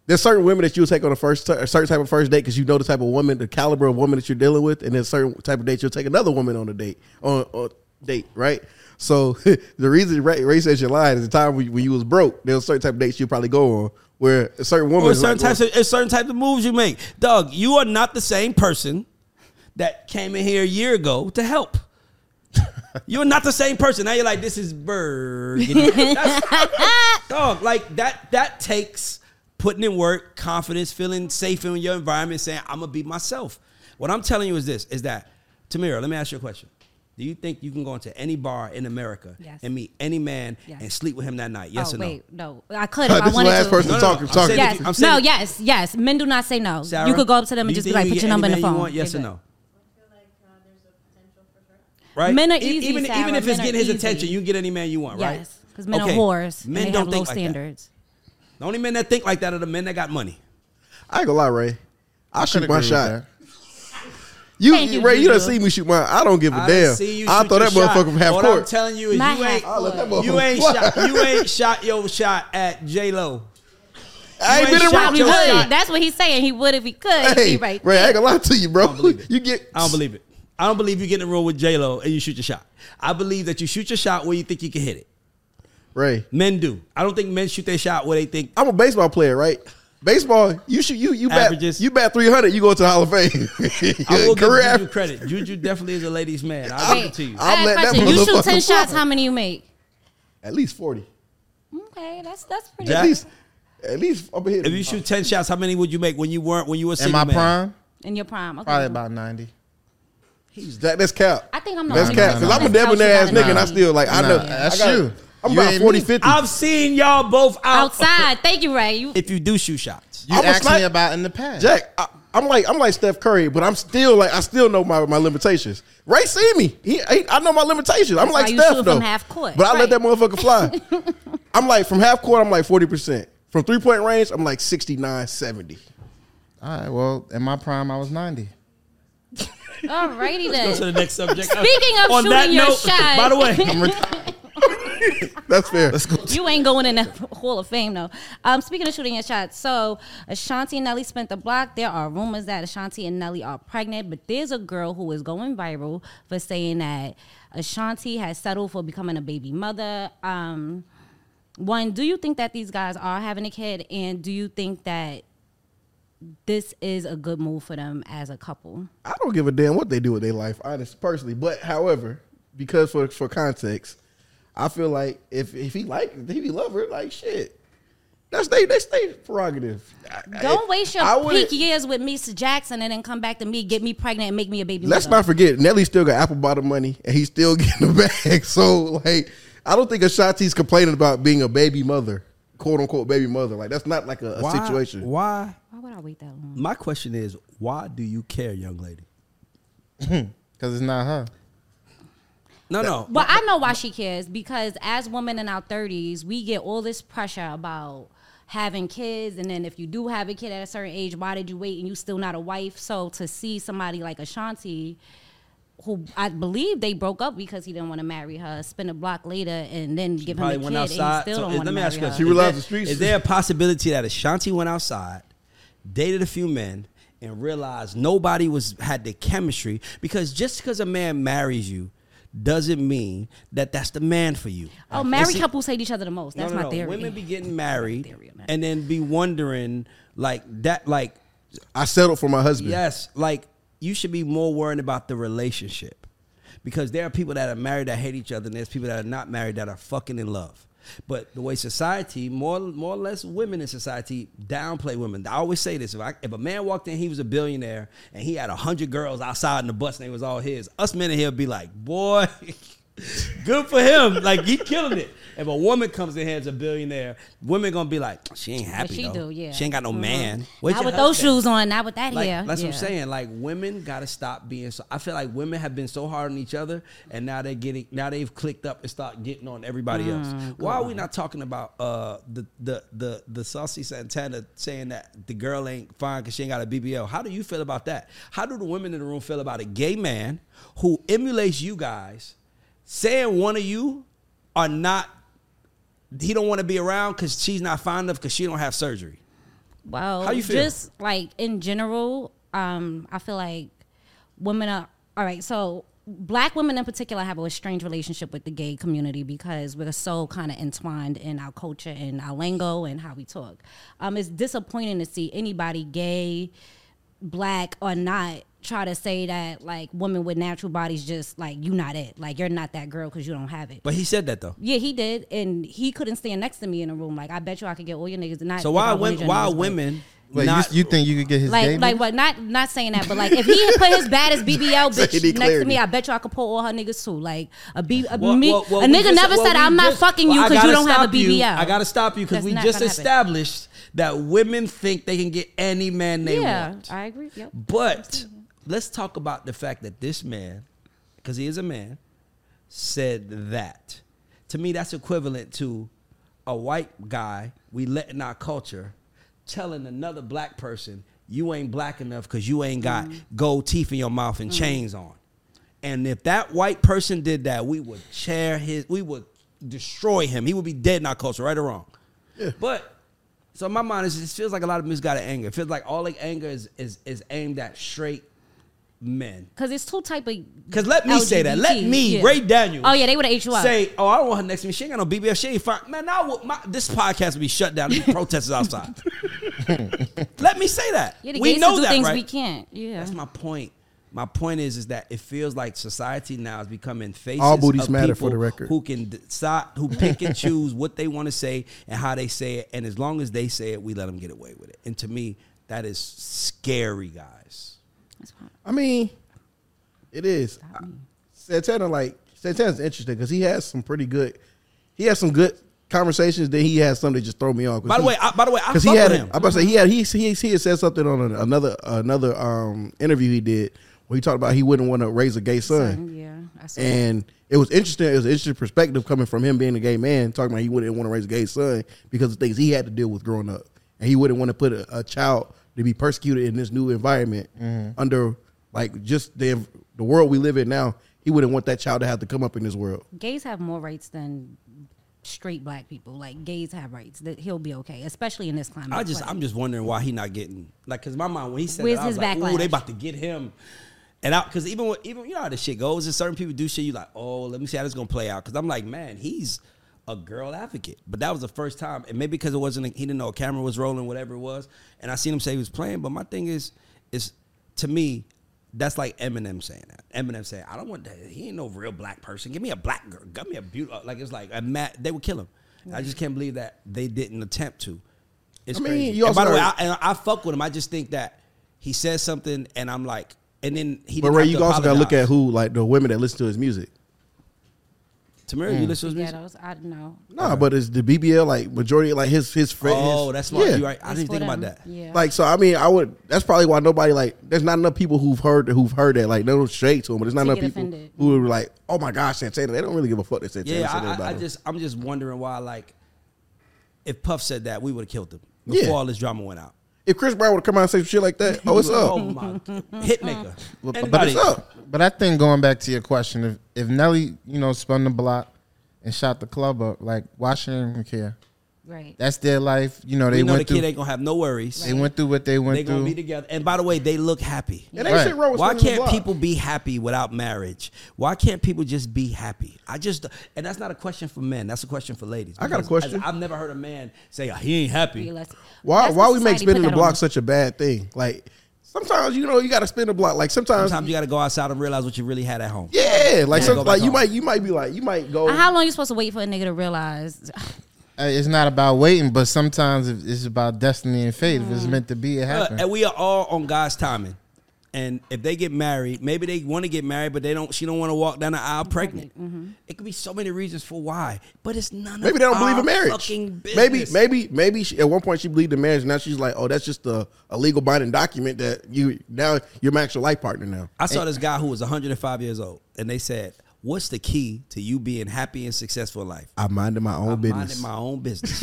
there's certain women that you'll take on a first, a certain type of first date because you know the type of woman, the caliber of woman that you're dealing with, and there's certain type of date you'll take another woman on a date, on a date, right? So the reason Ray, Ray says you're lying is the time when you, when you was broke, there was certain type of dates you'll probably go on where a certain woman, or certain like, types of, certain type of moves you make. Dog, you are not the same person that came in here a year ago to help. You're not the same person. Now you're like, this is Burgundy. Dog, like that, that takes putting in work, confidence, feeling safe in your environment, saying, I'm going to be myself. What I'm telling you is this, is that, Tamara, let me ask you a question. Do you think you can go into any bar in America yes. and meet any man yes. and sleep with him that night? Yes oh, or no? Wait, no. I could if I wanted last to. Person no, talking, no, talking. Yes. You, no, yes, yes. Men do not say no. Sarah, you could go up to them and just be like, put your number in the phone. Want, yes or no? I feel like uh, there's a potential for her. Right? Men are easy, Even, Sarah, even if it's getting his easy. attention, you get any man you want, right? Yes, because men okay. are whores. Men and they don't have think low like standards. That. The only men that think like that are the men that got money. I ain't gonna lie, Ray. I shoot my shot. You, you, Ray, you, you done see me shoot mine. I don't give a I damn. See you I throw that shot. Motherfucker from half what court. What I'm telling you is Not you ain't, you ain't shot. You ain't shot your shot at J Lo. I ain't, ain't been around. He would. Shot. That's what he's saying. He would if he could. Hey, he right Ray, there. I ain't gonna lie to you, bro. I don't believe it. You get. I don't believe it. I don't believe you get in a room with J Lo and you shoot your shot. I believe that you shoot your shot where you think you can hit it. Ray, men do. I don't think men shoot their shot where they think. I'm a baseball player, right? Baseball, you should you you Averages. bat you bat three hundred, you go to the Hall of Fame. I will give Juju credit. Juju definitely is a ladies' man. I'll give it to you. I'll let that you shoot ten shots. How many you make? At least forty. Okay, that's that's pretty. At least, at least up here. If you shoot ten shots, how many would you make when you weren't when you were single? In my prime. In your prime, okay. Probably about ninety. He's that, that's cap. I think I'm not. That's cap because I'm a debonair ass nigga, and I still like I know that's you. I'm you about forty, fifty. I've seen y'all both out. outside. Thank you, Ray. You, if you do shoot shots, you asked like, me about in the past. Jack, I, I'm like I'm like Steph Curry, but I'm still like I still know my, my limitations. Ray see me. He, he I know my limitations. That's I'm like Steph though. From half court, but right. I let that motherfucker fly. I'm like from half court. I'm like forty percent. From three point range, I'm like sixty-nine, seventy. All right. Well, in my prime, I was ninety. All righty then. Let's go to the next subject. Speaking of On shooting your note, shot, by the way. That's fair. Let's go. You ain't going in the Hall of Fame, though. Um, speaking of shooting your shots, so Ashanti and Nelly spent the block. There are rumors that Ashanti and Nelly are pregnant, but there's a girl who is going viral for saying that Ashanti has settled for becoming a baby mother. Um, one, do you think that these guys are having a kid, and do you think that this is a good move for them as a couple? I don't give a damn what they do with their life, honestly, personally. But, however, because for, for context... I feel like if if he like if he love her, like shit. That's they that's they prerogative. Don't I, waste your peak years with Mister Jackson and then come back to me, get me pregnant and make me a baby. Let's mother. not forget, Nelly still got apple bottom money and he's still getting the bag. So like I don't think Ashanti's complaining about being a baby mother, quote unquote baby mother. Like that's not like a, a why, situation. Why why would I wait that long? My question is, why do you care, young lady? Because it's not her. No, no. But I know why she cares, because as women in our thirties, we get all this pressure about having kids, and then if you do have a kid at a certain age, why did you wait and you still not a wife? So to see somebody like Ashanti, who I believe they broke up because he didn't want to marry her, spend a block later and then she give him a kid and he still so don't want to marry her. She realized the streets. Is there a possibility that Ashanti went outside, dated a few men, and realized nobody was had the chemistry? Because just because a man marries you doesn't mean that that's the man for you. Oh, married see, couples hate each other the most. That's no, no, my theory. No. Women be getting married theory, and then be wondering like that. Like I settled for my husband. Yes, like you should be more worried about the relationship, because there are people that are married that hate each other, and there's people that are not married that are fucking in love. But the way society, more more or less women in society, downplay women. I always say this. If, I, if a man walked in, he was a billionaire, and he had one hundred girls outside in the bus, and they was all his, us men in here be like, boy, good for him. Like, he killing it. If a woman comes in here as a billionaire, women going to be like, she ain't happy, she though. Do, yeah. She ain't got no mm-hmm. man. Where's not with husband? Those shoes on, not with that like, hair. That's yeah. what I'm saying. Like, women got to stop being so... I feel like women have been so hard on each other, and now, they're getting, now they've clicked up and start getting on everybody mm, else. Why are we not talking about uh, the, the, the, the Saucy Santana saying that the girl ain't fine because she ain't got a B B L? How do you feel about that? How do the women in the room feel about a gay man who emulates you guys, saying one of you are not... He don't want to be around because she's not fine enough because she don't have surgery. Well, how you feel? Just like in general, um, I feel like women are all right. So Black women in particular have a strange relationship with the gay community because we're so kind of entwined in our culture and our lingo and how we talk. Um, it's disappointing to see anybody gay, black or not try to say that like women with natural bodies just like you not it. Like you're not that girl because you don't have it. But he said that though. Yeah, he did. And he couldn't stand next to me in a room. Like I bet you I could get all your niggas. Not so why women, why women... Wait, not, you, you think you could get his like, game? Like, in? What? Not, not saying that, but like, if he had put his baddest B B L bitch next to me, I bet you I could pull all her niggas too. Like, a B, a, well, me, well, well, a nigga just, never well, said I'm just, not fucking well, you because you don't have a B B L. You. I gotta stop you because we just established happen. that women think they can get any man they yeah, want. Yeah, I agree. Yep. But let's talk about the fact that this man, because he is a man, said that. To me, that's equivalent to a white guy we let in our culture. Telling another black person you ain't black enough because you ain't got mm. gold teeth in your mouth and mm. chains on, and if that white person did that, we would chair his, we would destroy him. He would be dead in our culture, right or wrong. Yeah. But so in my mind, it just feels like a lot of misguided anger. It feels like all like anger is is, is aimed at straight men. Because it's two type of. Because let me L G B T say that. Let me yeah. Ray Daniels. Oh yeah, they would have ate you up. Say, oh, I don't want her next to me. She ain't got no B B L. She ain't fine. Man, I will, my, this podcast would be shut down. There'd be protesters outside. Let me say that. Yeah, the we know do that, things right? We can't. Yeah, that's my point. My point is, is that it feels like society now is becoming faces all booties of matter people for the record. Who can decide, who pick and choose what they want to say and how they say it, and as long as they say it, we let them get away with it. And to me, that is scary, guys. I mean, it is. I, Santana, like Santana's interesting because he has some pretty good. He has some good conversations. Then he has some that just throw me off. By the he, way, I, by the way, I fuck he had with him. I'm about to say he had he he he had said something on another another um, interview he did where he talked about he wouldn't want to raise a gay son. son yeah, I see and that. It was interesting. It was an interesting perspective coming from him being a gay man talking about he wouldn't want to raise a gay son because of things he had to deal with growing up, and he wouldn't want to put a, a child. To be persecuted in this new environment mm-hmm. under like just the the world we live in now, he wouldn't want that child to have to come up in this world. Gays have more rights than straight black people. Like gays have rights. That he'll be okay, especially in this climate. I just, place. I'm just wondering why he not getting like because my mind when he said that, I was like, oh, they about to get him. And I because even when, even you know how this shit goes, and certain people do shit. You like, oh, let me see how this gonna play out. Because I'm like, man, he's a girl advocate, but that was the first time, and maybe because it wasn't, a, he didn't know a camera was rolling, whatever it was, and I seen him say he was playing. But my thing is, is to me, that's like Eminem saying that. Eminem saying, "I don't want that. He ain't no real black person. Give me a black girl. Give me a beautiful." Like it's like a mad, they would kill him. Mm-hmm. I just can't believe that they didn't attempt to. It's I mean, crazy. You also and by the way, I, and I fuck with him. I just think that he says something, and I'm like, and then he. But Ray, you also got to look at who like the women that listen to his music. Tamara, mm. you listen to his music? I don't know. No, nah, but it's the B B L, like, majority, like, his his friends. Oh, that's smart. Yeah. You're right. I that's didn't think them. about that. Yeah. Like, so, I mean, I would, that's probably why nobody, like, there's not enough people who've heard who've heard that. Like, they don't straight to them, but there's not to enough people offended. who are like, oh, my gosh, Santana. They don't really give a fuck that Santana yeah, said that about I, I just, I'm just wondering why, like, if Puff said that, we would have killed him before yeah. all this drama went out. If Chris Brown would have come out and say some shit like that, oh, it's up. Oh, my. Hitmaker. But it's up. But I think going back to your question, if, if Nelly, you know, spun the block and shot the club up, like, why shouldn't we care? Right. That's their life. You know, they we know went the through. The kid ain't going to have no worries. Right. They went through what they went they through. They're going to be together. And by the way, they look happy. Yeah. Right. Shit wrong with why can't people be happy without marriage? Why can't people just be happy? I just, and that's not a question for men. That's a question for ladies. I got a question. I've never heard a man say, oh, he ain't happy. Why, why we make spinning the block on. such a bad thing? Like, sometimes, you know, you got to spin the block. Like, sometimes... Sometimes you got to go outside and realize what you really had at home. Yeah. Like, yeah. like you home. might you might be like, you might go... How long are you supposed to wait for a nigga to realize... It's not about waiting, but sometimes it's about destiny and fate. If it's meant to be, it happens. Uh, and we are all on God's timing. And if they get married, maybe they want to get married, but they don't. She don't want to walk down the aisle pregnant. pregnant. Mm-hmm. It could be so many reasons for why, but it's none maybe of they don't our believe in marriage. Fucking business. Maybe, maybe, maybe she, at one point she believed in marriage, and now she's like, "Oh, that's just a, a legal binding document that you now you're my actual life partner now." I saw and, this guy who was one hundred five years old, and they said, what's the key to you being happy and successful in life? I minded my own I business. I minded my own business.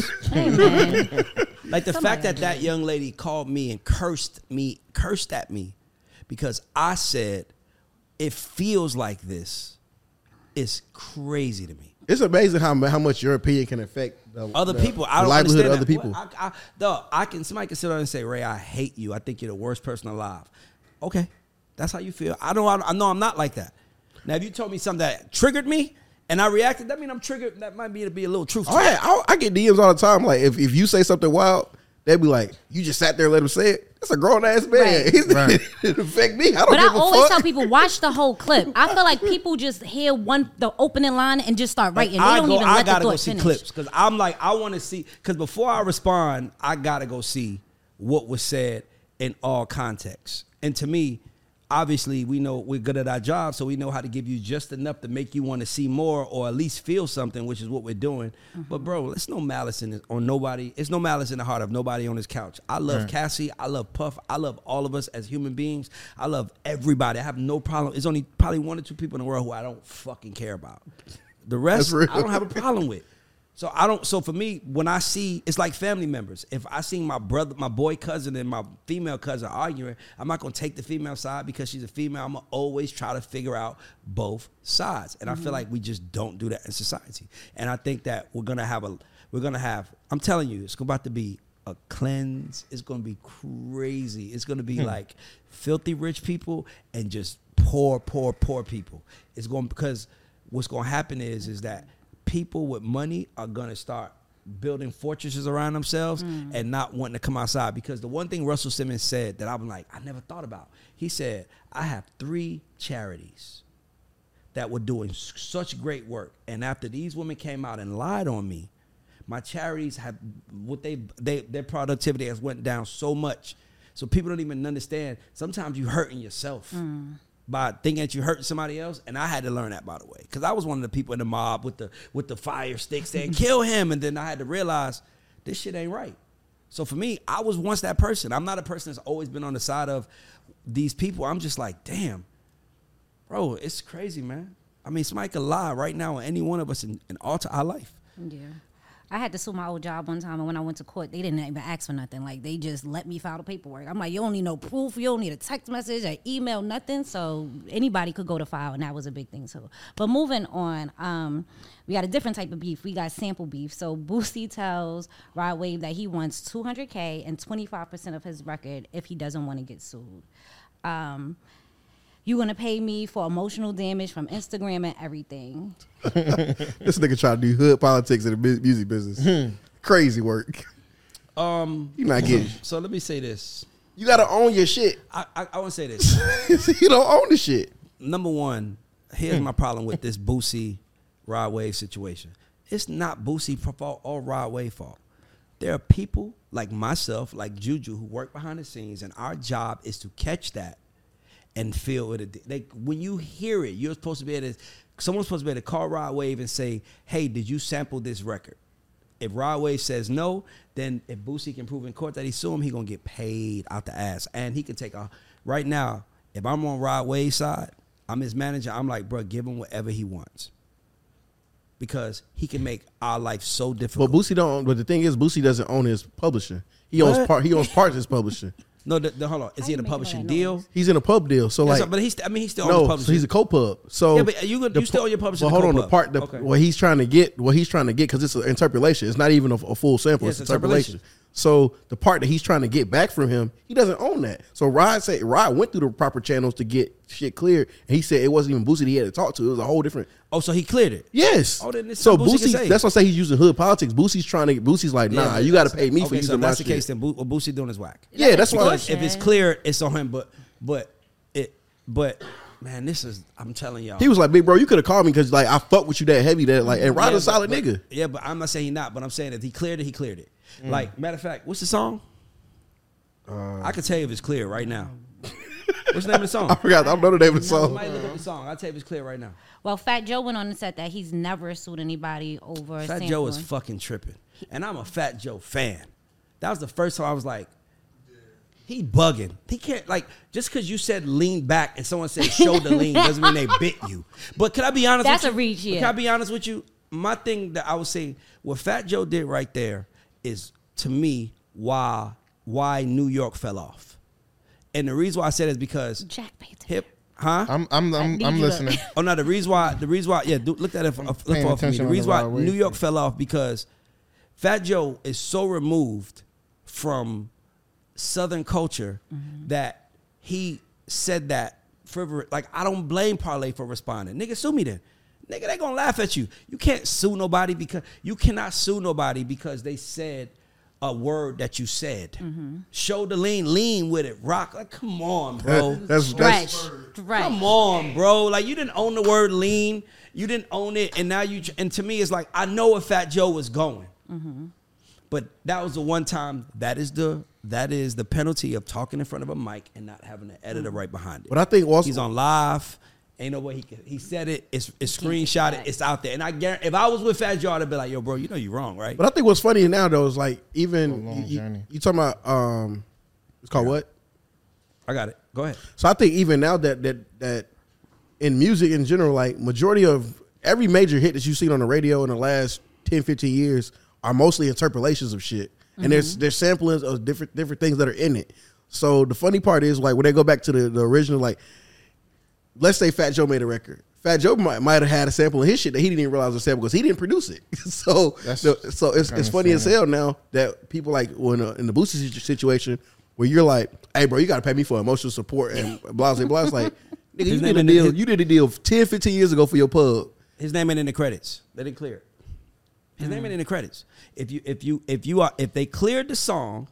Like the Somebody fact that that young lady called me and cursed me, cursed at me because I said, it feels like this, is crazy to me. It's amazing how how much your opinion can affect the, other the, people. I the don't livelihood of other that. people. Well, I, I, though, I can, somebody can sit down and say, Ray, I hate you. I think you're the worst person alive. Okay, that's how you feel. I, don't, I, I know I'm not like that. Now, if you told me something that triggered me and I reacted, that means I'm triggered. That might be to be a little truthful. Right, I, I get D Ms all the time. Like, if, if you say something wild, they'd be like, you just sat there and let him say it. That's a grown-ass man. Right. Right. It affect me. I don't but give I a always fuck. Tell people, watch the whole clip. I feel like people just hear one the opening line and just start writing. Like, they I don't go, even I let the thought go see finish. Clips because I'm like, I want to see. Because before I respond, I got to go see what was said in all contexts. And to me, obviously, we know we're good at our job, so we know how to give you just enough to make you want to see more or at least feel something, which is what we're doing. Mm-hmm. But, bro, there's no malice in this on nobody. It's no malice in the heart of nobody on this couch. I love right. Cassie. I love Puff. I love all of us as human beings. I love everybody. I have no problem. There's only probably one or two people in the world who I don't fucking care about. The rest, I don't have a problem with. So I don't. So for me, when I see, it's like family members. If I see my brother, my boy cousin, and my female cousin arguing, I'm not gonna take the female side because she's a female. I'm gonna always try to figure out both sides, and mm-hmm. I feel like we just don't do that in society. And I think that we're gonna have a, we're gonna have. I'm telling you, it's about to be a cleanse. It's gonna be crazy. It's gonna be hmm. like filthy rich people and just poor, poor, poor people. It's going because what's gonna happen is is that. People with money are going to start building fortresses around themselves mm. and not wanting to come outside. Because the one thing Russell Simmons said that I'm like, I never thought about. He said, I have three charities that were doing such great work. And after these women came out and lied on me, my charities have what they, they their productivity has went down so much. So people don't even understand. Sometimes you're hurting yourself. Mm. By thinking that you hurting somebody else, and I had to learn that, by the way, because I was one of the people in the mob with the with the fire stick saying "kill him," and then I had to realize this shit ain't right. So for me, I was once that person. I'm not a person that's always been on the side of these people. I'm just like, damn, bro, it's crazy, man. I mean, somebody could lie right now on any one of us and, and alter our life. Yeah. I had to sue my old job one time, and when I went to court, they didn't even ask for nothing. Like, they just let me file the paperwork. I'm like, you don't need no proof. You don't need a text message, an email, nothing. So anybody could go to file, and that was a big thing, too. But moving on, um, we got a different type of beef. We got sample beef. So Boosie tells Rod Wave that he wants two hundred K and twenty-five percent of his record if he doesn't want to get sued. Um, you going to pay me for emotional damage from Instagram and everything. This nigga trying to do hood politics in the music business. Hmm. Crazy work. Um, you not getting it. So let me say this. You got to own your shit. I, I, I want to say this. You don't own the shit. Number one, here's my problem with this Boosie, Rod Wave situation. It's not Boosie's fault or Rod Wave's fault. There are people like myself, like Juju, who work behind the scenes, and our job is to catch that and feel it. Like, when you hear it, you're supposed to be able to, someone's supposed to be able to call Rod Wave and say, hey, did you sample this record? If Rod Wave says no, then if Boosie can prove in court that he sued him, he's going to get paid out the ass. And he can take a, right now, if I'm on Rod Wave's side, I'm his manager, I'm like, bro, give him whatever he wants. Because he can make our life so difficult. But Boosie don't, but the thing is, Boosie doesn't own his publisher. He what? owns part, he owns part of his publisher. No, the, the, hold on. Is I he in a publishing deal? He's in a pub deal. So like, yeah, so, but he's. I mean, he's still no, on the publishing. So he's a co-pub. So yeah, but you you the, still on your publishing. But hold on, the part the, okay. what he's trying to get, what he's trying to get, because it's an interpolation. It's not even a, a full sample. Yeah, it's, it's interpolation. interpolation. So the part that he's trying to get back from him, he doesn't own that. So Rod said Rod went through the proper channels to get shit cleared, and he said it wasn't even Boosie he had to talk to. It was a whole different. Oh, so he cleared it. Yes. Oh, then so Boosie. Boosie that's why I say he's using hood politics. Boosie's trying to. Get, Boosie's like, nah, yeah, you got to pay me okay, for using so my shit. That's the case. Then what Boosie doing is whack. Yeah, yeah that's why. If it's cleared, it's on him. But but it but. Man, this is, I'm telling y'all. He was like, big bro, you could have called me because like I fuck with you that heavy that like and Rod's yeah, a solid but, nigga. Yeah, but I'm not saying he not, but I'm saying that he cleared it, he cleared it. Mm. Like, matter of fact, what's the song? Uh, I can tell you if it's clear right now. What's the name of the song? I forgot. I don't know the name of the song. Somebody look up the song. I'll tell you if it's clear right now. Well, Fat Joe went on and said that he's never sued anybody over Fat sampling. Joe is fucking tripping. And I'm a Fat Joe fan. That was the first time I was like, he bugging. He can't, like, just because you said lean back and someone said shoulder lean doesn't mean they bit you. But can I be honest That's with you? That's a reach, yeah. Can I be honest with you? My thing that I was saying, what Fat Joe did right there is, to me, why why New York fell off. And the reason why I said it is because... Jack paid hip, Huh? I'm I'm I'm, I'm listening. Oh, no, the reason why... The reason why... Yeah, dude, look that up for, look for, for me. The reason why New York thing. fell off because Fat Joe is so removed from... Southern culture mm-hmm. that he said that for, like, I don't blame Parlay for responding. Nigga, sue me then. Nigga, they gonna laugh at you. You can't sue nobody because, you cannot sue nobody because they said a word that you said. Mm-hmm. Shoulder lean, lean with it, rock. Like, come on, bro. That's, that's, right. Come on, bro. Like, you didn't own the word lean. You didn't own it, and now you, and to me, it's like, I know where Fat Joe was going. Mm-hmm. But that was the one time, that is the that is the penalty of talking in front of a mic and not having an editor right behind it. But I think also he's on live. Ain't no way he can, he said it. It's, it's screenshot it. It's out there. And I guarantee, if I was with Fat Joe, I'd be like, yo, bro, you know you're wrong, right? But I think what's funny now though is like, even you, you, you talking about um, it's called what? I got it. Go ahead. So I think even now that that that in music in general, like majority of every major hit that you've seen on the radio in the last ten, fifteen years are mostly interpolations of shit. And mm-hmm. there's there's samplings of different different things that are in it. So the funny part is like when they go back to the, the original, like let's say Fat Joe made a record. Fat Joe might might have had a sample of his shit that he didn't even realize was a sample because he didn't produce it. so That's so it's it's funny as hell now that people like well, in, a, in the Boosie situation where you're like, hey bro, you gotta pay me for emotional support and blah blah blah. It's like nigga, you did a deal. His, you did a deal ten, fifteen years ago for your pub. His name ain't in the credits. They didn't clear it. His mm. name ain't in the credits. If you if you if you are if they cleared the song,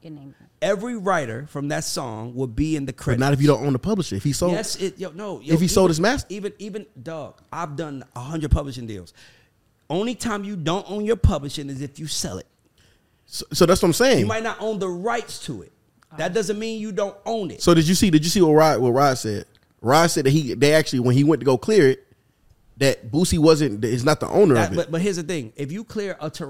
every writer from that song will be in the credits. But not if you don't own the publisher. If he sold, yes, it, yo, no. Yo, if he even, sold his master, even even dog, I've done a hundred publishing deals. Only time you don't own your publishing is if you sell it. So, so that's what I'm saying. You might not own the rights to it. Oh. That doesn't mean you don't own it. So did you see? Did you see what Rod what Rod said? Rod said that he they actually when he went to go clear it, that Boosie wasn't is not the owner that, of it. But, but here's the thing: if you clear a ter-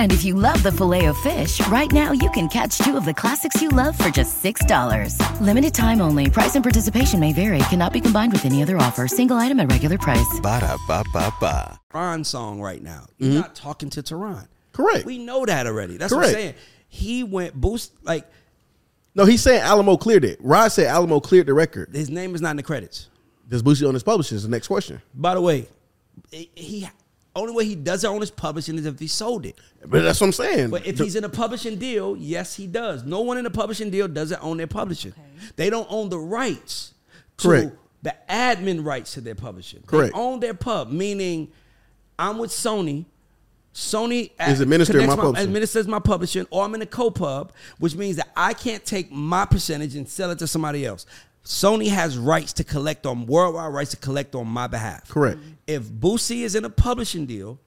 And if you love the Filet-O-Fish, right now you can catch two of the classics you love for just six dollars. Limited time only. Price and participation may vary. Cannot be combined with any other offer. Single item at regular price. Ba-da-ba-ba-ba. Tyron song right now. He's mm-hmm. not talking to Tyron. Correct. We know that already. That's Correct. What I'm saying. He went boost, like. No, he's saying Alamo cleared it. Rod said Alamo cleared the record. His name is not in the credits. Does Boosie own his publishing is the next question. By the way, he... only way he doesn't own his publishing is if he sold it. But that's what I'm saying. But if the, he's in a publishing deal, yes, he does. No one in a publishing deal doesn't own their publishing. Okay. They don't own the rights Correct. To the admin rights to their publishing. Correct. They own their pub, meaning I'm with Sony. Sony is administering my, my publishing. Administers my publishing, or I'm in a co-pub, which means that I can't take my percentage and sell it to somebody else. Sony has rights to collect on, worldwide rights to collect on my behalf. Correct. If Boosie is in a publishing deal,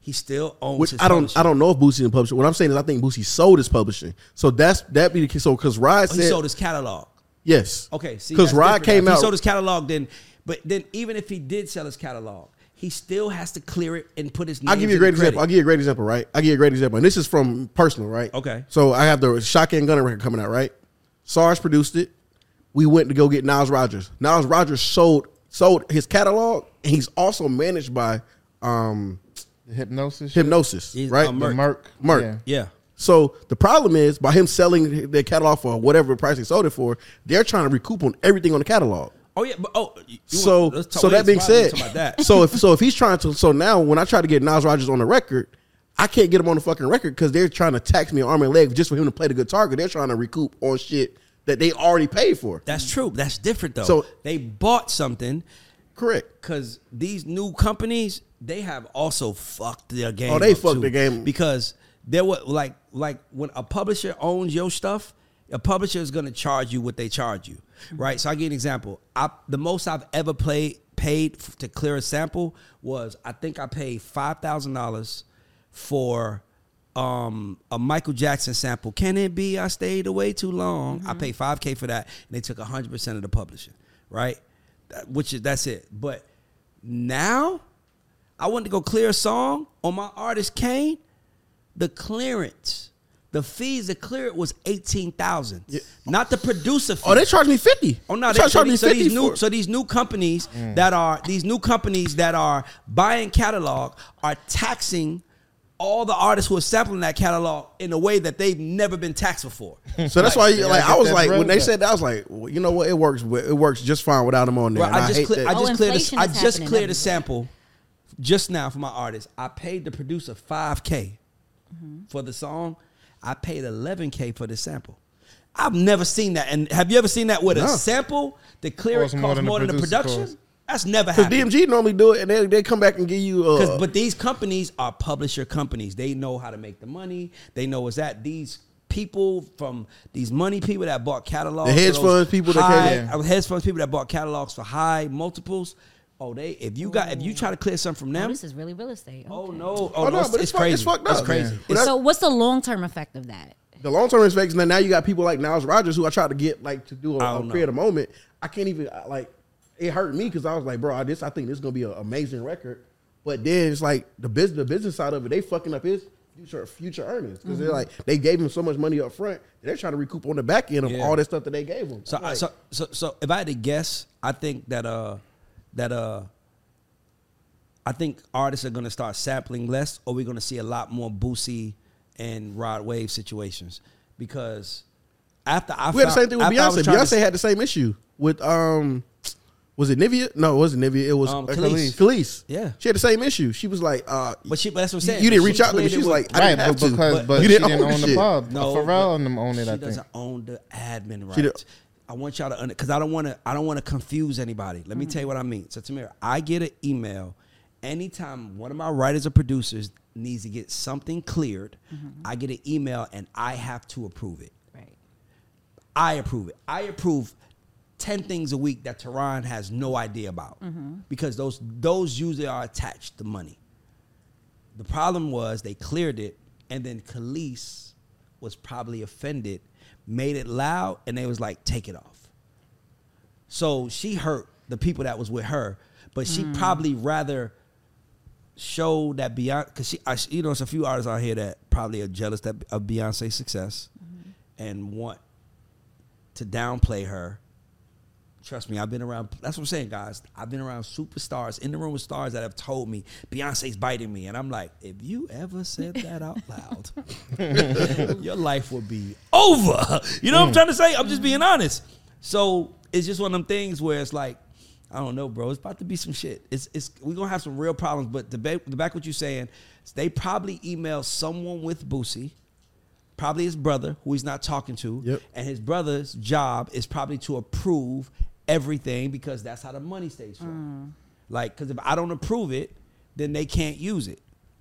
he still owns Which his I don't, I don't know if Boosie in publishing. What I'm saying is I think Boosie sold his publishing. So that's that be the case. So because Rod oh, said. He sold his catalog. Yes. Okay. See, because Rod came out. He sold his catalog then. But then even if he did sell his catalog, he still has to clear it and put his name. I'll give you a great example. I'll give you a great example, right? I'll give you a great example. And this is from personal, right? Okay. So I have the Shotgun Gunner record coming out, right? Sarge produced it. We went to go get Nile Rodgers. Nile Rodgers sold sold his catalog, and he's also managed by um, Hypnosis. Hypnosis, he's, right? Uh, Merc. Merc. Merc. Yeah. yeah. So the problem is, by him selling their catalog for whatever price he sold it for, they're trying to recoup on everything on the catalog. Oh yeah, but oh, you so want, let's talk, so that being said, about that. so if so if he's trying to, so now when I try to get Nile Rodgers on the record, I can't get him on the fucking record because they're trying to tax me an arm and leg just for him to play the guitar. Because they're trying to recoup on shit that they already paid for. That's true. That's different, though. So they bought something. Correct. Because these new companies, they have also fucked their game. Oh, they fucked the game. Because there were like like when a publisher owns your stuff, a publisher is going to charge you what they charge you, right? So I 'll give you an example. I, the most I've ever played paid to clear a sample was I think I paid five thousand dollars for. Um, a Michael Jackson sample. Can it be I stayed away too long? Mm-hmm. I paid five K for that, and they took one hundred percent of the publishing, right? That, which is that's it. But now, I want to go clear a song on my artist Kane. The clearance, the fees to clear it was eighteen thousand dollars, yeah. Not the producer fee. Oh, they charged me fifty. Oh no, they, they charged me so fifty. These new, so these new companies mm. that are these new companies that are buying catalog are taxing all the artists who are sampling that catalog in a way that they've never been taxed before. So that's like, why, you, like, I was like, when they said that, I was like, well, you know what, it works. It works just fine without them on there. Well, I, just I, clear, I just oh, cleared. A, I just cleared a sample just now for my artist. I paid the producer five k mm-hmm. for the song. I paid eleven k for the sample. I've never seen that. And have you ever seen that with no. a sample? The clearance costs more than, more than the, than the production. Costs. That's never happened. Because D M G normally do it, and they they come back and give you. Uh, but these companies are publisher companies. They know how to make the money. They know what's that. These people from these money people that bought catalogs, the hedge funds people that came in, hedge funds people that bought catalogs for high multiples. Oh, they if you got if you try to clear something from them, oh, this is really real estate. Okay. Oh no, oh, oh no, it's, but it's, it's crazy. It's fucked up. It's crazy. It's, so what's the long term effect of that? The long term effect is that now you got people like Nile Rodgers, who I tried to get like to do a, a creative moment. I can't even like. It hurt me because I was like, bro, I, this, I think this is going to be an amazing record. But then it's like the business, the business side of it, they fucking up his future future earnings. Because mm-hmm. they're like, they gave him so much money up front, and they're trying to recoup on the back end of yeah. all that stuff that they gave him. So, like, so, so, so if I had to guess, I think that, uh, that, uh, I think artists are going to start sampling less, or we're going to see a lot more Boosie and Rod Wave situations. Because after I we found, had the same thing with Beyonce. Beyonce to, had the same issue with, um, was it Nivea? No, it wasn't Nivea. It was um, Kelis. Kelis. Yeah. She had the same issue. She was like, uh, but, she, but that's what I'm saying. You didn't reach out to me. She was like, I right, didn't have because, to. But, but you didn't, she own didn't own the shit. Pub. No, Pharrell and them owned it, I think. She doesn't own the admin rights. I want y'all to, because I don't want to I don't want to confuse anybody. Let mm-hmm. me tell you what I mean. So, Tamara, I get an email anytime one of my writers or producers needs to get something cleared, mm-hmm. I get an email and I have to approve it. Right. I approve it. I approve ten things a week that Tehran has no idea about mm-hmm. because those those usually are attached to money. The problem was they cleared it, and then Kelis was probably offended, made it loud, and they was like, take it off. So she hurt the people that was with her, but she mm. probably rather show that Beyonce, because she, I, you know, it's a few artists out here that probably are jealous that, of Beyonce's success mm-hmm. and want to downplay her. Trust me, I've been around, that's what I'm saying, guys. I've been around superstars, in the room with stars that have told me, Beyonce's biting me. And I'm like, if you ever said that out loud, your life would be over. You know mm. what I'm trying to say? I'm just being honest. So it's just one of them things where it's like, I don't know, bro. It's about to be some shit. It's it's we're going to have some real problems. But the, ba- the back what you're saying, they probably emailed someone with Boosie. Probably his brother, who he's not talking to. Yep. And his brother's job is probably to approve everything because that's how the money stays from. Mm. Like, because if I don't approve it, then they can't use it.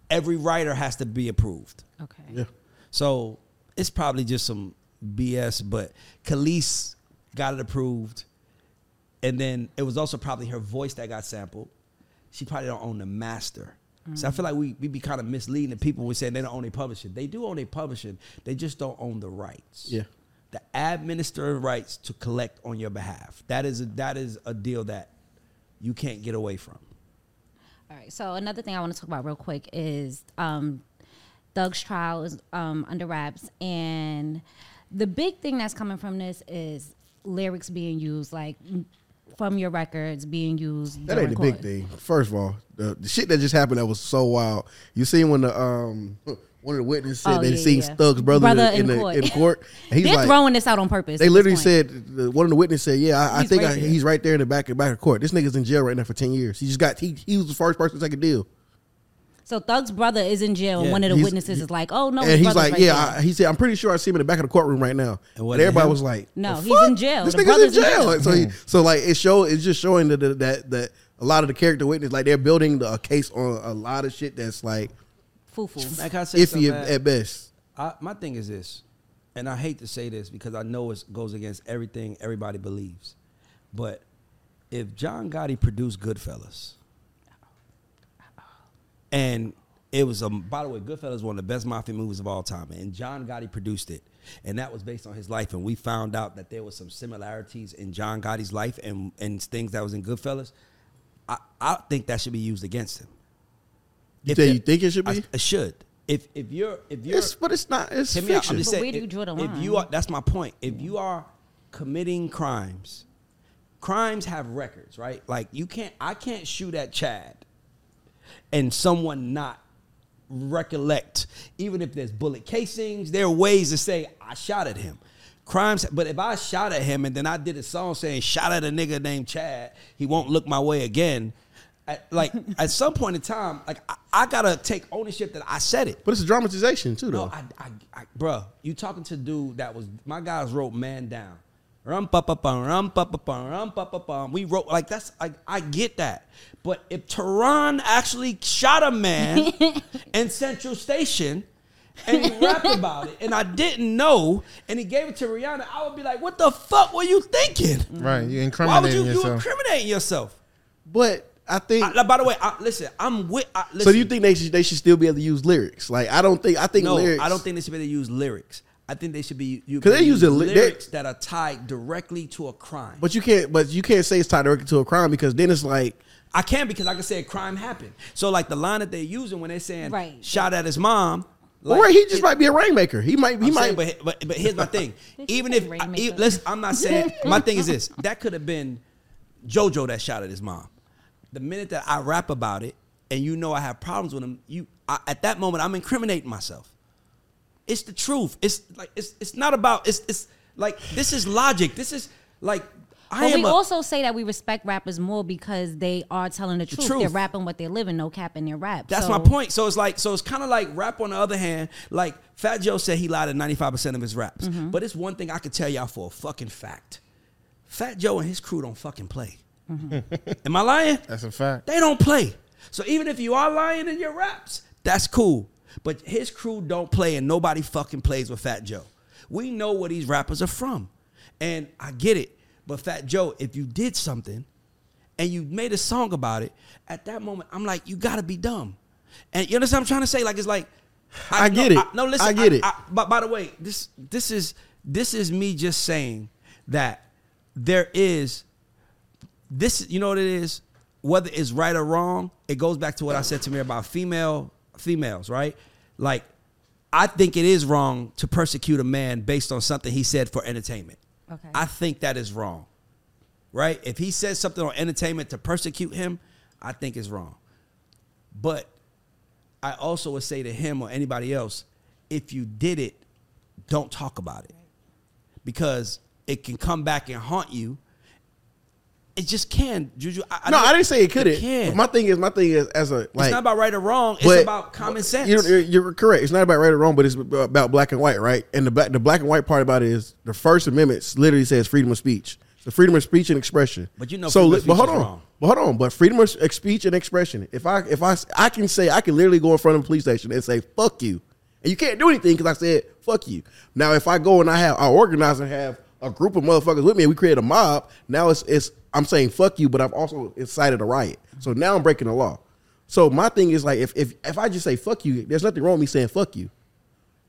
Every writer has to be approved. Okay. Yeah. So it's probably just some B S, but Kelis got it approved. And then it was also probably her voice that got sampled. She probably don't own the master. Mm. So I feel like we we be kind of misleading the people when we saying they don't own their publishing. They do own their publishing. They just don't own the rights. Yeah. The administrative rights to collect on your behalf. That is a, that is a deal that you can't get away from. All right. So another thing I want to talk about real quick is um, Thug's trial is um, under wraps. And the big thing that's coming from this is lyrics being used like from your records being used. That ain't the big thing. First of all, the, the shit that just happened that was so wild. You seen when the... Um, one of the witnesses said oh, they yeah, seen yeah. Thug's brother, brother in, in the, court. In court. He's They're like, throwing this out on purpose. They literally said, one of the witnesses said, yeah, I, I think I, he's right there in the back of, back of court. This nigga's in jail right now for ten years. He just got, he, he was the first person to take a deal. So Thug's brother is in jail, yeah. and one of the he's, witnesses he, is like, oh, no, and he's like, right yeah, I, he said, I'm pretty sure I see him in the back of the courtroom right now. And, and everybody was like, no, he's fuck? in jail. This the nigga's in jail. In jail. So, he, so like, it show, it's just showing that, that, that a lot of the character witness, like, they're building the, a case on a lot of shit that's like, Foo-foo. Like I say iffy so at best. I, my thing is this, and I hate to say this because I know it goes against everything everybody believes, but if John Gotti produced Goodfellas, and it was a by the way, Goodfellas is one of the best mafia movies of all time, and John Gotti produced it, and that was based on his life, and we found out that there was some similarities in John Gotti's life and and things that was in Goodfellas. I, I think that should be used against him. You, say it, you think it should be? I, I should. If if you're if you're, it's, but it's not. It's fiction. Out, I'm just saying, but where do you draw the line? If you are, that's my point. If you are committing crimes, crimes have records, right? Like you can't. I can't shoot at Chad, and someone not recollect. Even if there's bullet casings, there are ways to say, I shot at him. Crimes, but if I shot at him and then I did a song saying, shot at a nigga named Chad, he won't look my way again. At, like, at some point in time, like, I, I got to take ownership that I said it. But it's a dramatization, too, though. No, I, I, I, bro, you talking to dude that was, my guys wrote Man Down. Rum pa pa pa rum pa pa pa rum pa pa pa. We wrote like that's like I get that, but if Tehran actually shot a man in Central Station, and he rapped about it, and I didn't know, and he gave it to Rihanna, I would be like, "What the fuck were you thinking?" Right, you incriminating yourself. Why would you, yourself. you incriminate yourself? But I think. I, by the way, I, listen, I'm with. I, listen. So you think they should they should still be able to use lyrics? Like I don't think I think no, lyrics. I don't think they should be able to use lyrics. I think they should be because they use lyrics that are tied directly to a crime. But you can't. But you can't say it's tied directly to a crime because then it's like I can because I can say a crime happened. So like the line that they're using when they're saying right. shot at his mom, like, or he just it, might be a rainmaker. He might. He I'm might. Saying, but, but but here's my thing. Even if I, even, listen, I'm not saying my thing is this. That could have been JoJo that shot at his mom. The minute that I rap about it and you know I have problems with him, you I, at that moment I'm incriminating myself. It's the truth. It's like it's it's not about it's it's like this is logic. This is like I well, am. We a, also say that we respect rappers more because they are telling the, the truth. truth. They're rapping what they're living, no cap in their rap. That's so. my point. So it's like so it's kind of like rap. On the other hand, like Fat Joe said, he lied in ninety-five percent of his raps. Mm-hmm. But it's one thing I can tell y'all for a fucking fact: Fat Joe and his crew don't fucking play. Mm-hmm. Am I lying? That's a fact. They don't play. So even if you are lying in your raps, that's cool. But his crew don't play, and nobody fucking plays with Fat Joe. We know where these rappers are from, and I get it. But Fat Joe, if you did something and you made a song about it, at that moment, I'm like, you got to be dumb. And you understand what I'm trying to say? Like, it's like... I, I get no, it. I, no, listen. I get I, it. I, I, but by the way, this this is this is me just saying that there is... This, you know what it is? Whether it's right or wrong, it goes back to what I said to me about female... Females, right? Like, I think it is wrong to persecute a man based on something he said for entertainment. Okay. I think that is wrong, right? If he says something on entertainment to persecute him, I think it's wrong. But I also would say to him or anybody else, if you did it, don't talk about it because it can come back and haunt you. It just can, Juju. I, no, I, I didn't say it couldn't. It can. My thing is, my thing is, as a like, it's not about right or wrong. It's about common sense. You're, you're correct. It's not about right or wrong, but it's about black and white, right? And the black, the black and white part about it is the First Amendment literally says freedom of speech, the freedom of speech and expression. But you know, so but hold on, wrong. but hold on, but freedom of speech and expression. If I, if I, I can say, I can literally go in front of a police station and say "fuck you," and you can't do anything because I said "fuck you." Now, if I go and I have, I organize and have a group of motherfuckers with me and we create a mob. Now it's it's. I'm saying fuck you, but I've also incited a riot. So now I'm breaking the law. So my thing is like, if if if I just say fuck you, there's nothing wrong with me saying fuck you.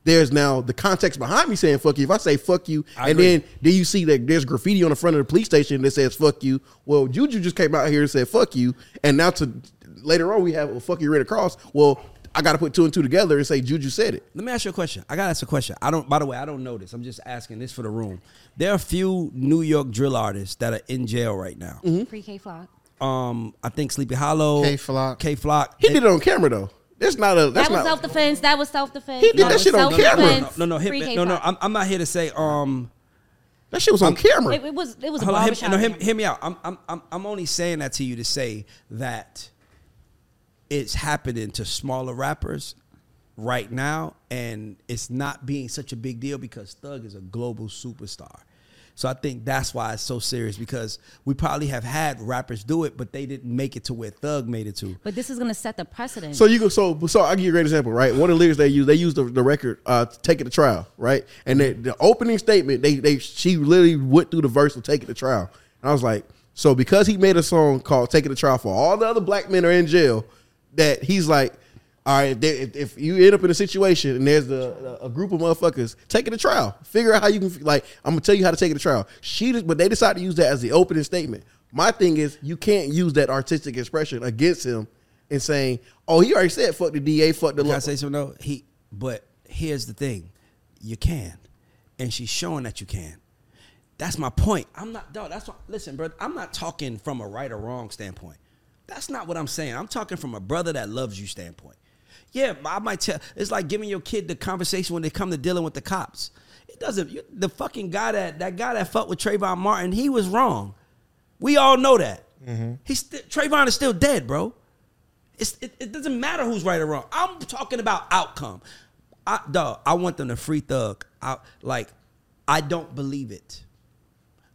There's now the context behind me saying fuck you. If I say fuck you, I and agree. then then you see that there's graffiti on the front of the police station that says fuck you. Well, Juju just came out here and said fuck you, and now to later on we have a well, fuck you written across. Well, I got to put two and two together and say Juju said it. Let me ask you a question. I got to ask a question. I don't. By the way, I don't know this. I'm just asking this for the room. There are a few New York drill artists that are in jail right now. Mm-hmm. Free K Flock. Um, I think Sleepy Hollow. K Flock. K Flock. He they, did it on camera though. That's not a. That's that was self defense. That was self defense. He did no, that shit on camera. No, no, no, no, no, no, no. I'm, I'm not here to say. Um, that shit was on I'm, camera. It, it was. It was. Hold on. Hear, no, hear, hear me out. I'm, I'm, I'm, I'm only saying that to you to say that. It's happening to smaller rappers right now, and it's not being such a big deal because Thug is a global superstar. So I think that's why it's so serious, because we probably have had rappers do it, but they didn't make it to where Thug made it to. But this is going to set the precedent. So you go. So so I'll give you a great example, right? One of the lyrics they use, they use the, the record uh, "Take It to Trial," right? And the, the opening statement, they they she literally went through the verse of "Take It to Trial," and I was like, so because he made a song called "Take It to Trial" for all the other black men are in jail. That he's like, all right, if, they, if, if you end up in a situation and there's a, a group of motherfuckers, take it to trial. Figure out how you can, like, I'm going to tell you how to take it to trial. She, But they decided to use that as the opening statement. My thing is, you can't use that artistic expression against him and saying, oh, he already said, fuck the D A, fuck the law. Can I say something, though? He, but here's the thing. You can. And she's showing that you can. That's my point. I'm not, dog, that's what, listen, bro, I'm not talking from a right or wrong standpoint. That's not what I'm saying. I'm talking from a brother that loves you standpoint. Yeah, I might tell. It's like giving your kid the conversation when they come to dealing with the cops. It doesn't. You, the fucking guy that that guy that fucked with Trayvon Martin, he was wrong. We all know that. Mm-hmm. He's Trayvon is still dead, bro. It's, it, it doesn't matter who's right or wrong. I'm talking about outcome. I, dog, I want them to free Thug. I, like, I don't believe it.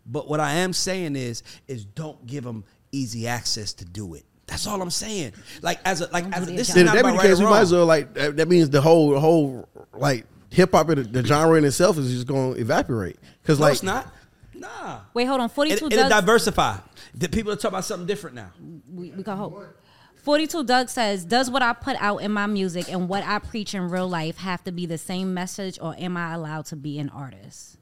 But what I am saying is, is don't give them easy access to do it. That's all I'm saying. Like as a like as a, this is not about right or wrong. We might as well like that means the whole whole like hip hop the, the genre in itself is just going to evaporate. Because no, like it's not. Nah. Wait, hold on. forty-two. It, it'll diversify. The people are talking about something different now. We, we got hope. forty-two Doug says, does what I put out in my music and what I preach in real life have to be the same message, or am I allowed to be an artist?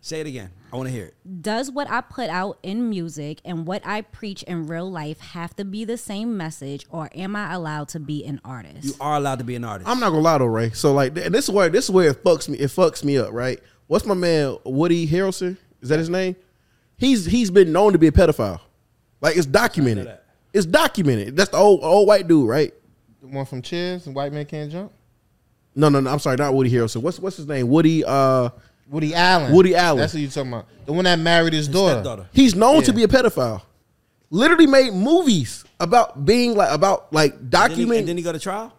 Say it again. I want to hear it. Does what I put out in music and what I preach in real life have to be the same message, or am I allowed to be an artist? You are allowed to be an artist. I'm not going to lie though, Ray. So like, and this is where, this is where it fucks me, it fucks me up, right? What's my man, Woody Harrelson? Is that his name? He's He's been known to be a pedophile. Like, it's documented. It's documented. That's the old old white dude, right? The one from Cheers and White Man Can't Jump? No, no, no. I'm sorry. Not Woody Harrelson. What's what's his name? Woody uh, Woody Allen. Woody Allen. That's what you're talking about. The one that married his, his daughter. He's known yeah. to be a pedophile. Literally made movies about being like, about like documenting. And then he, and then he go to trial?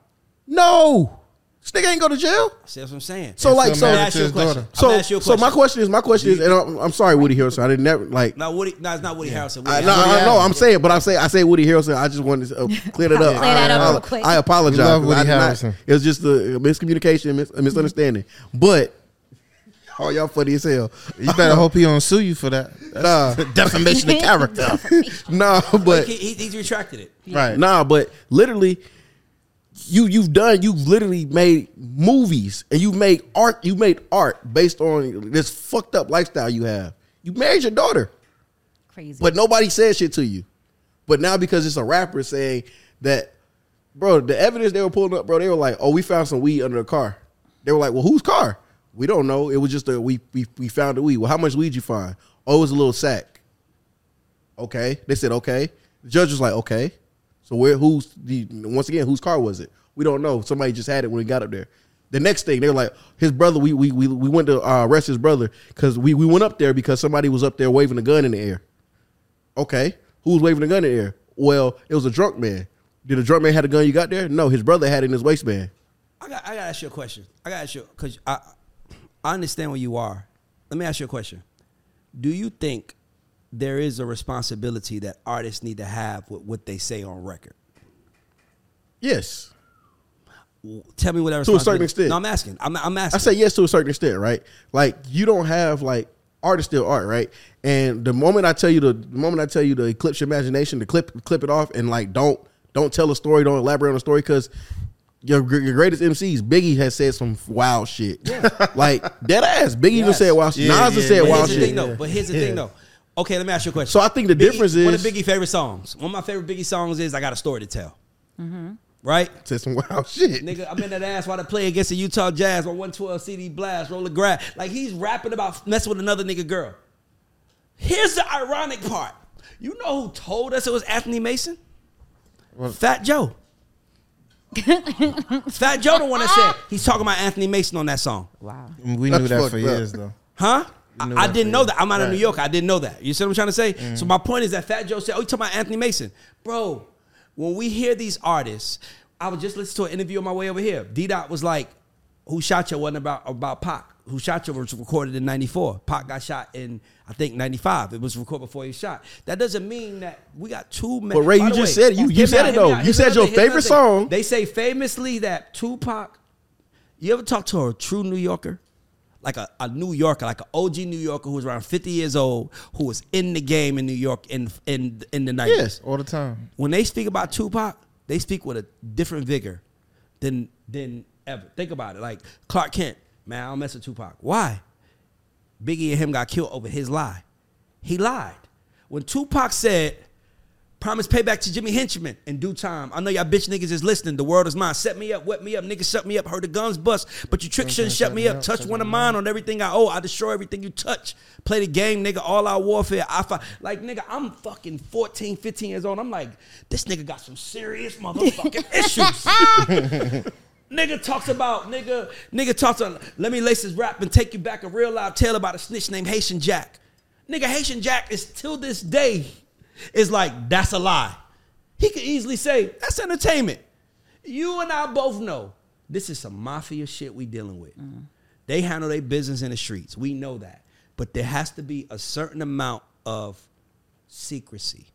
No. This nigga ain't go to jail. See, that's what I'm saying. So, like, so, ask you a question. So, ask you a question. So my question is, my question is, and I'm, I'm sorry, Woody Harrelson. I didn't never, like. No, Woody, no, it's not Woody yeah. Harrelson. Woody I, no, Woody I, I, no, I'm saying, but I say, I say Woody Harrelson. I just wanted to uh, clear it up. I, that up I, real quick. I apologize. Love Woody I Harrelson. Not, it was just a miscommunication, mis- a misunderstanding. But, oh, y'all funny as hell. You better hope he don't sue you for that. Nah. Defamation of character. Nah, but. He, he, he's retracted it. Right. Nah, but literally. You you've done you've literally made movies and you made art you made art based on this fucked up lifestyle you have. You married your daughter, crazy, but nobody said shit to you. But now because it's a rapper saying that, bro, the evidence they were pulling up, bro, they were like, oh, we found some weed under the car. They were like, well, whose car? We don't know. It was just a we we we found the weed. Well, how much weed you find? Oh, it was a little sack. Okay, they said okay. The judge was like okay. So where, who's, the, once again, whose car was it? We don't know. Somebody just had it when we got up there. The next thing, they're like, his brother, we we we, we went to uh, arrest his brother because we, we went up there because somebody was up there waving a gun in the air. Okay. Who was waving a gun in the air? Well, it was a drunk man. Did a drunk man have a gun you got there? No, his brother had it in his waistband. I got I got to ask you a question. I got to ask you, because I, I understand where you are. Let me ask you a question. Do you think there is a responsibility that artists need to have with what they say on record? Yes. Tell me what that responsibility is. To a certain extent. No, I'm asking. I'm, I'm asking. I say yes to a certain extent, right? Like, you don't have, like, art is still art, right? And the moment I tell you to, the moment I tell you to eclipse your imagination, to clip clip it off and, like, don't don't tell a story, don't elaborate on a story, because your, your greatest M Cs, Biggie has said some wild shit. Yeah. Like, dead ass. Biggie yes. even said wild shit. Yeah, Nas yeah, has said wild shit. Thing, though, but here's the yeah. thing, though. Okay, let me ask you a question. So I think the Biggie, difference is... One of Biggie's favorite songs. One of my favorite Biggie songs is I Got a Story to Tell. Mm-hmm. Right? Said some wild shit. Nigga, I'm in that ass while I play against the Utah Jazz or one twelve C D Blast, roll the grass. Like, he's rapping about messing with another nigga girl. Here's the ironic part. You know who told us it was Anthony Mason? What? Fat Joe. Fat Joe the one that said he's talking about Anthony Mason on that song. Wow. We That's knew that for up. years, though. Huh? I, I didn't know that. I'm out right. of New York. I didn't know that. You see what I'm trying to say? Mm-hmm. So my point is that Fat Joe said, oh, you talking about Anthony Mason. Bro, when we hear these artists, I was just listening to an interview on my way over here. D-Dot was like, Who Shot Ya wasn't about, about Pac. Who Shot Ya was recorded in ninety-four. Pac got shot in, I think, ninety-five. It was recorded before he was shot. That doesn't mean that we got two men. But Ray, you just way, said you, you said it, though. You said your favorite song. They say famously that Tupac, you ever talk to a true New Yorker? Like a, a New Yorker, like an O G New Yorker who was around fifty years old, who was in the game in New York in in in the nineties. Yes, all the time. When they speak about Tupac, they speak with a different vigor than than ever. Think about it. Like Clark Kent, man, I don't mess with Tupac. Why? Biggie and him got killed over his lie. He lied. When Tupac said, Promise payback to Jimmy Henchman in due time. I know y'all bitch niggas is listening. The world is mine. Set me up, wet me up, niggas shut me up. Heard the guns bust, but you trick shouldn't shut me up. Touch one of mine on everything I owe. I destroy everything you touch. Play the game, nigga. All our warfare. I fight. Like, nigga, I'm fucking fourteen, fifteen years old. I'm like, this nigga got some serious motherfucking issues. Nigga talks about, nigga, nigga talks about, let me lace his rap and take you back a real live tale about a snitch named Haitian Jack. Nigga, Haitian Jack is till this day is like, that's a lie. He could easily say, that's entertainment. You and I both know this is some mafia shit we dealing with. Mm-hmm. They handle their business in the streets. We know that. But there has to be a certain amount of secrecy.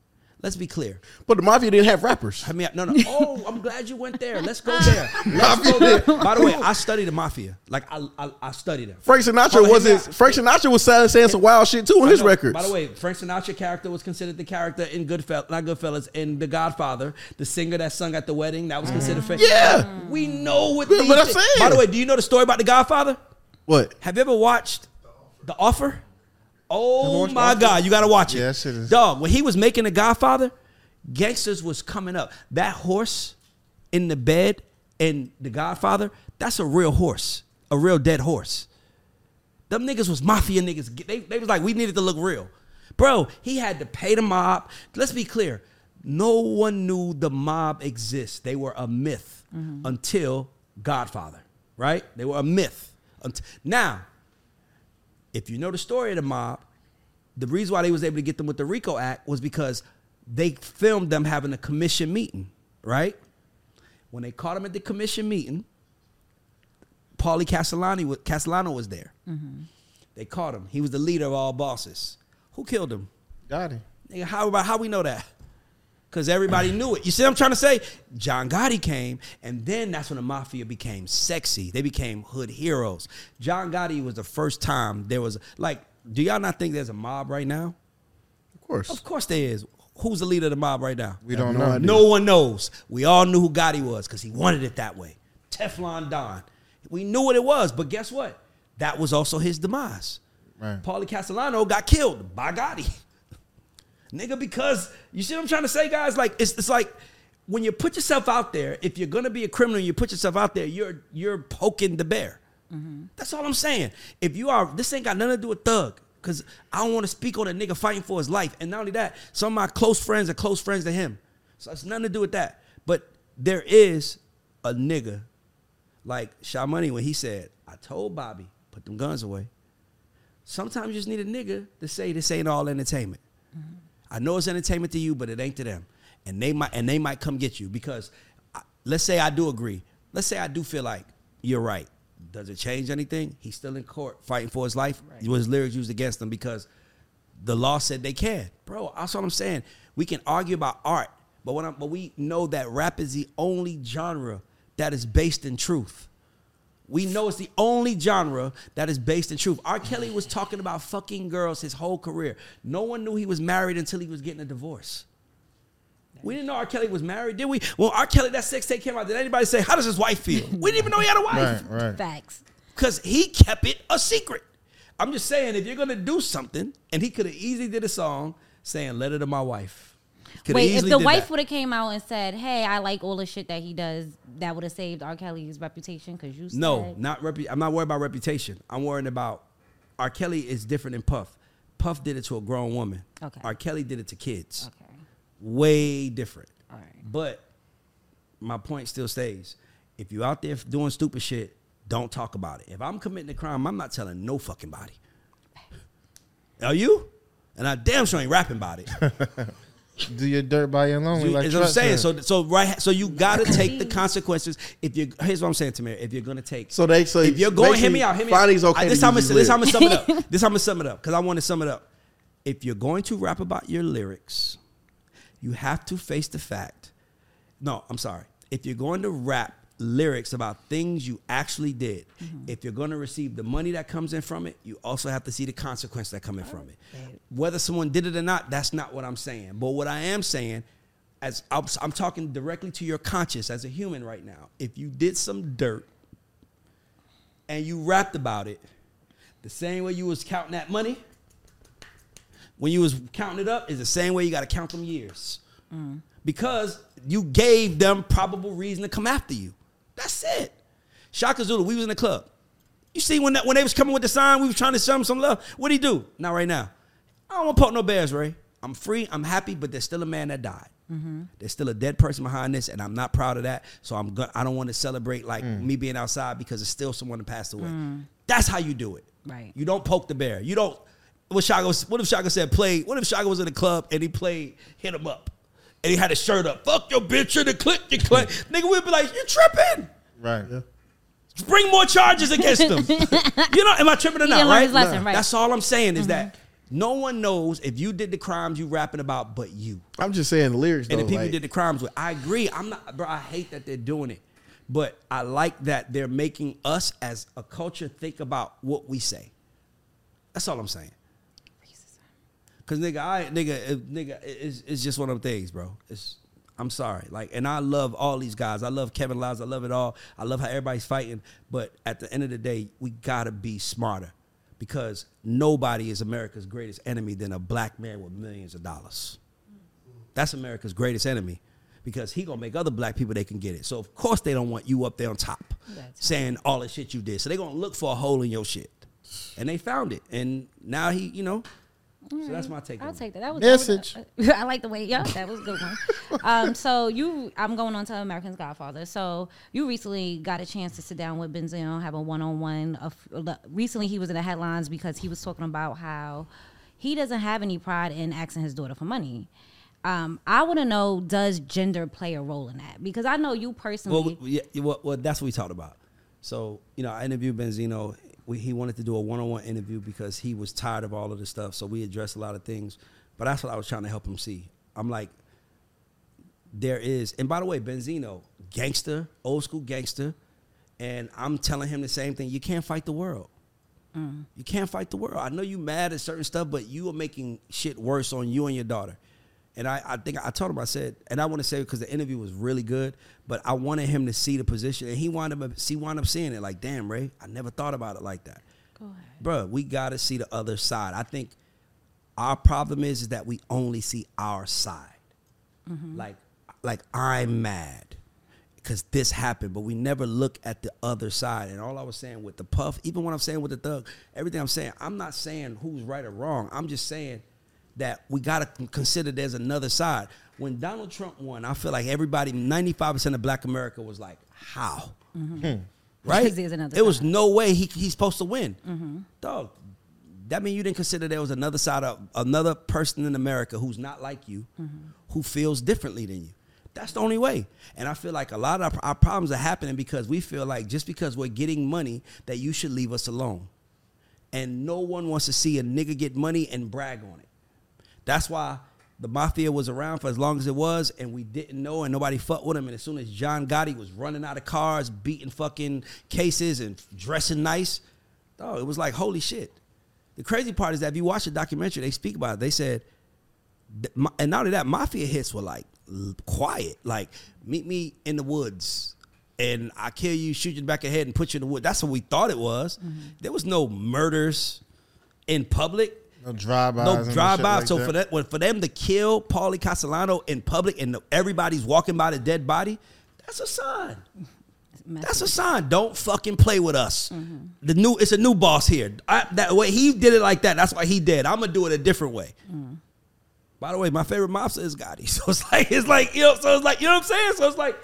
Let's be clear. But the mafia didn't have rappers. I mean, no, no. Oh, I'm glad you went there. Let's go there. Let's go there. By the way, I studied the mafia. Like, I I, I studied them. Frank Sinatra oh, was his, Frank Sinatra was saying some wild shit, too, on his records. By the way, Frank Sinatra's character was considered the character in Goodfellas, not Goodfellas, in The Godfather, the singer that sung at the wedding. That was considered fake. Yeah. We know what these but I'm saying. By the way, do you know the story about The Godfather? What? Have you ever watched The Offer? Oh, my God. You got to watch it. Yeah, that shit is. Dog, when he was making The Godfather, gangsters was coming up. That horse in the bed in The Godfather, that's a real horse, a real dead horse. Them niggas was mafia niggas. They, they was like, we needed to look real. Bro, he had to pay the mob. Let's be clear. No one knew the mob exists. They were a myth mm-hmm. until Godfather, right? They were a myth. Now, if you know the story of the mob, the reason why they was able to get them with the RICO Act was because they filmed them having a commission meeting, right? When they caught them at the commission meeting, Paulie Castellani, Castellano was there. Mm-hmm. They caught him. He was the leader of all bosses. Who killed him? Gotti. How about how we know that? Because everybody knew it. You see what I'm trying to say? John Gotti came, and then that's when the mafia became sexy. They became hood heroes. John Gotti was the first time there was, like, do y'all not think there's a mob right now? Of course. Of course there is. Who's the leader of the mob right now? We don't know. No one knows. We all knew who Gotti was because he wanted it that way. Teflon Don. We knew what it was, but guess what? That was also his demise. Right. Paulie Castellano got killed by Gotti. Nigga, because, you see what I'm trying to say, guys? Like, it's it's like, when you put yourself out there, if you're going to be a criminal, you put yourself out there, you're you're poking the bear. Mm-hmm. That's all I'm saying. If you are, this ain't got nothing to do with Thug, because I don't want to speak on a nigga fighting for his life. And not only that, some of my close friends are close friends to him. So it's nothing to do with that. But there is a nigga, like Shamani, when he said, I told Bobby, put them guns away. Sometimes you just need a nigga to say this ain't all entertainment. Mm-hmm. I know it's entertainment to you, but it ain't to them. And they might and they might come get you because I, let's say I do agree. Let's say I do feel like you're right. Does it change anything? He's still in court fighting for his life. Right. His lyrics used against him because the law said they can. Bro, that's what I'm saying. We can argue about art, but when I'm, but we know that rap is the only genre that is based in truth. We know it's the only genre that is based in truth. R. Kelly was talking about fucking girls his whole career. No one knew he was married until he was getting a divorce. We didn't know R. Kelly was married, did we? Well, R. Kelly, that sex tape came out. Did anybody say, how does his wife feel? We didn't even know he had a wife. Right, right. Facts. Because he kept it a secret. I'm just saying, if you're going to do something, and he could have easily did a song saying, letter to my wife. Could've Wait, if the wife would have came out and said, hey, I like all the shit that he does, that would have saved R. Kelly's reputation because you said... No, not repu- I'm not worried about reputation. I'm worried about... R. Kelly is different than Puff. Puff did it to a grown woman. Okay. R. Kelly did it to kids. Okay. Way different. All right. But my point still stays. If you're out there doing stupid shit, don't talk about it. If I'm committing a crime, I'm not telling no fucking body. Are you? And I damn sure ain't rapping about it. Do your dirt by your lonely. Like that's what I'm saying. So, so right. So you gotta take the consequences. If you, here's what I'm saying, Tamara. If you're gonna take, so they say, so if you're going, hear me out. Hear me out. Okay I, this time, this live. time, I'm sum it up. This time, I'm sum it up because I want to sum it up. If you're going to rap about your lyrics, you have to face the fact. No, I'm sorry. If you're going to rap lyrics about things you actually did, mm-hmm. if you're going to receive the money that comes in from it, you also have to see the consequence that come in from it. Whether someone did it or not, that's not what I'm saying. But what I am saying, as I'm, I'm talking directly to your conscience as a human right now, if you did some dirt and you rapped about it, the same way you was counting that money, when you was counting it up, is the same way you got to count them years. Mm. Because you gave them probable reason to come after you. That's it. Shaka Zulu, we was in the club. You see, when that, when they was coming with the sign, we was trying to show him some love. What'd he do? Not right now. I don't want to poke no bears, Ray. I'm free. I'm happy. But there's still a man that died. Mm-hmm. There's still a dead person behind this, and I'm not proud of that. So I'm go- I don't want to celebrate like mm. me being outside because it's still someone that passed away. Mm. That's how you do it. Right. You don't poke the bear. You don't. What, Shaka, what if Shaka said play? What if Shaka was in the club and he played Hit 'Em Up? And he had his shirt up. Fuck your bitch in the clip, you clip. Nigga, we'd be like, you're tripping. Right. Yeah. Bring more charges against him. You know, am I tripping or not, right? Lesson, right? That's all I'm saying is mm-hmm. that no one knows if you did the crimes you rapping about but you. I'm just saying the lyrics, and though, the people like, did the crimes with. I agree. I'm not, bro, I hate that they're doing it. But I like that they're making us as a culture think about what we say. That's all I'm saying. Cause nigga, I nigga, nigga, it's, it's just one of them things, bro. It's, I'm sorry, like, and I love all these guys. I love Kevin Lyles. I love it all. I love how everybody's fighting. But at the end of the day, we gotta be smarter, because nobody is America's greatest enemy than a black man with millions of dollars. That's America's greatest enemy, because he gonna make other black people they can get it. So of course they don't want you up there on top, that's saying all the shit you did. So they gonna look for a hole in your shit, and they found it. And now he, you know. So that's my take. I'll on. take that. That was message. That was, uh, I like the way. Yeah, that was a good one. um, so you, I'm going on to American's Godfather. So you recently got a chance to sit down with Benzino, have a one-on-one. Of, recently, he was in the headlines because he was talking about how he doesn't have any pride in asking his daughter for money. Um, I want to know, does gender play a role in that? Because I know you personally. Well, yeah, well, well that's what we talked about. So you know, I interviewed Benzino. We, he wanted to do a one-on-one interview because he was tired of all of this stuff. So we addressed a lot of things. But that's what I was trying to help him see. I'm like, there is. And by the way, Benzino, gangster, old school gangster. And I'm telling him the same thing. You can't fight the world. Mm. You can't fight the world. I know you mad at certain stuff, but you are making shit worse on you and your daughter. And I, I think I told him, I said, and I want to say because the interview was really good, but I wanted him to see the position. And he wound up, he wound up seeing it like, damn, Ray, I never thought about it like that. Go ahead. Bro, we got to see the other side. I think our problem is, is that we only see our side. Mm-hmm. Like, like I'm mad because this happened, but we never look at the other side. And all I was saying with the Puff, even what I'm saying with the Thug, everything I'm saying, I'm not saying who's right or wrong. I'm just saying that we got to consider there's another side. When Donald Trump won, I feel like everybody, ninety-five percent of black America was like, how? Mm-hmm. Mm. Right? Because there's another side. Was no way he, he's supposed to win. Mm-hmm. Dog, that means you didn't consider there was another side of another person in America who's not like you, mm-hmm. who feels differently than you. That's the only way. And I feel like a lot of our, our problems are happening because we feel like just because we're getting money that you should leave us alone. And no one wants to see a nigga get money and brag on it. That's why the mafia was around for as long as it was, and we didn't know, and nobody fucked with him. And as soon as John Gotti was running out of cars, beating fucking cases and dressing nice, dog, it was like, holy shit. The crazy part is that if you watch the documentary, they speak about it. They said, and not only that, mafia hits were like quiet. Like, meet me in the woods, and I kill you, shoot you in the back of the head, and put you in the woods. That's what we thought it was. Mm-hmm. There was no murders in public. No drive-bys. No drive-bys. Like so that. for that, well, for them to kill Pauly Castellano in public and the, everybody's walking by the dead body, that's a sign. That's a sign. Don't fucking play with us. Mm-hmm. The new, it's a new boss here. I, that way he did it like that. That's why he did. I'm gonna do it a different way. Mm. By the way, my favorite mobster is Gotti. So it's like it's like you know. So it's like you know what I'm saying. So it's like,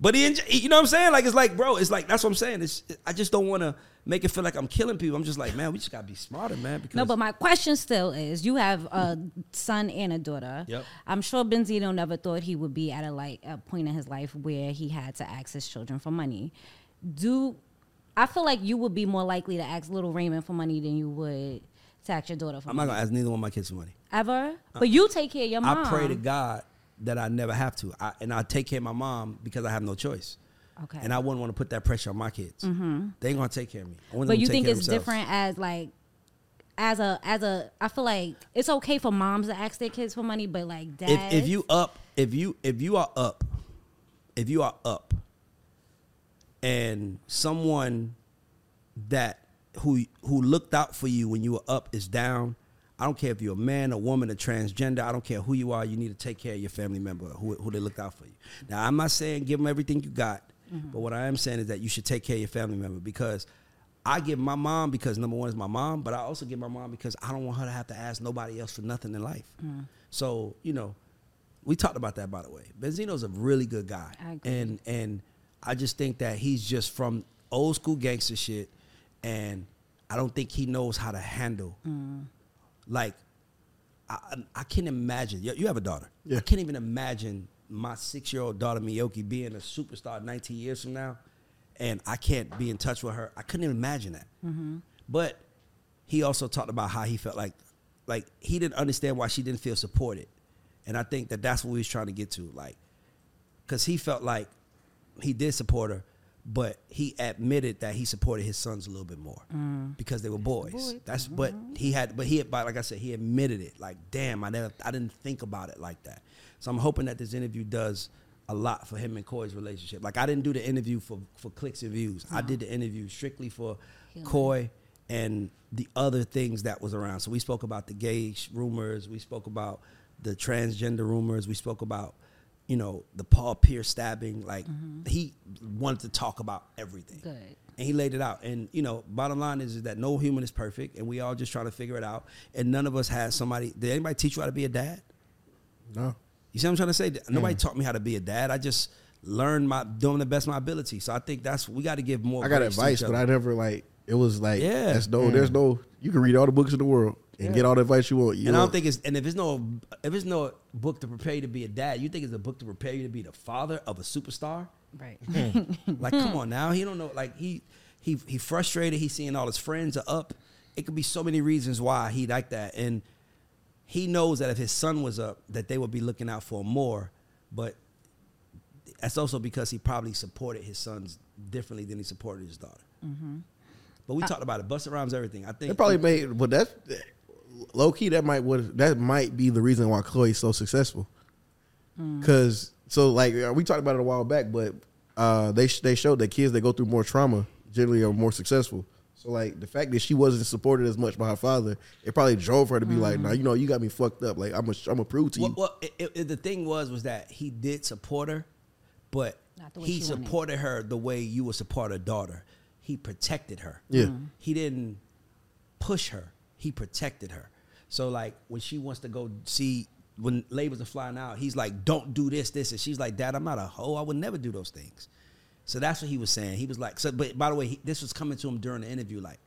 but he, you know what I'm saying. Like it's like, bro. It's like that's what I'm saying. It's I just don't want to make it feel like I'm killing people. I'm just like, man, we just got to be smarter, man. Because no, but my question still is, you have a son and a daughter. Yep. I'm sure Benzino never thought he would be at a, like, a point in his life where he had to ask his children for money. Do I feel like you would be more likely to ask little Raymond for money than you would to ask your daughter for I'm money? I'm not going to ask neither one of my kids for money. Ever? Uh, but you take care of your mom. I pray to God that I never have to. I, and I take care of my mom because I have no choice. Okay. And I wouldn't want to put that pressure on my kids. Mm-hmm. They ain't gonna take care of me. I want but you think it's themselves. different as like, as a as a. I feel like it's okay for moms to ask their kids for money, but like dads. If, if you up, if you if you are up, if you are up, and someone that who who looked out for you when you were up is down, I don't care if you're a man, a woman, a transgender. I don't care who you are. You need to take care of your family member, who, who they looked out for you. Now, I'm not saying give them everything you got, mm-hmm. but what I am saying is that you should take care of your family member, because I give my mom because, number one, is my mom, but I also give my mom because I don't want her to have to ask nobody else for nothing in life. Mm-hmm. So, you know, we talked about that, by the way. Benzino's a really good guy. I agree. And, and I just think that he's just from old school gangster shit, and I don't think he knows how to handle mm. Like, I, I can't imagine. You have a daughter. Yeah. I can't even imagine my six-year-old daughter, Miyoki, being a superstar nineteen years from now, and I can't be in touch with her. I couldn't even imagine that. Mm-hmm. But he also talked about how he felt like, like he didn't understand why she didn't feel supported. And I think that that's what we was trying to get to. Like, because he felt like he did support her, but he admitted that he supported his sons a little bit more mm. because they were boys. boys. That's but mm-hmm. he had, but he had, like I said, he admitted it. Like, damn, I never, I didn't think about it like that. So I'm hoping that this interview does a lot for him and Coy's relationship. Like, I didn't do the interview for, for clicks and views. No. I did the interview strictly for Healing. Coy and the other things that was around. So we spoke about the gay sh- rumors. We spoke about the transgender rumors. We spoke about, you know, the Paul Pierce stabbing, like, mm-hmm. he wanted to talk about everything. Good. And he laid it out. And, you know, bottom line is, is that no human is perfect, and we all just trying to figure it out. And none of us has somebody. Did anybody teach you how to be a dad? No. You see what I'm trying to say? Nobody mm. taught me how to be a dad. I just learned my doing the best of my ability. So I think that's, we got to give more. I got advice, but I never, like, it was like, yeah. That's no, mm. there's no, you can read all the books in the world. And yeah. get all the advice you want. You and want. I don't think it's, and if it's no, if it's no book to prepare you to be a dad, you think it's a book to prepare you to be the father of a superstar? Right. Mm. Like, come on now. He don't know. Like, he, he, he frustrated. He's seeing all his friends are up. It could be so many reasons why he like that. And he knows that if his son was up, that they would be looking out for more. But that's also because he probably supported his sons differently than he supported his daughter. Mm-hmm. But we uh, talked about it. Busta Rhymes, everything. I think. They probably made, but that's, low key, that might would that might be the reason why Chloe's so successful, because mm. so like we talked about it a while back, but uh, they they showed that kids that go through more trauma generally are more successful. So like the fact that she wasn't supported as much by her father, it probably drove her to be mm. like, nah, you know, you got me fucked up. Like I'm a, I'm a prove to you. Well, well it, it, the thing was was that he did support her, but he supported wanted. her the way you would support a daughter. He protected her. Yeah, mm. he didn't push her. He protected her. So, like, when she wants to go see, when labels are flying out, he's like, don't do this, this. And she's like, Dad, I'm not a hoe. I would never do those things. So that's what he was saying. He was like, so. But by the way, he, this was coming to him during the interview, like,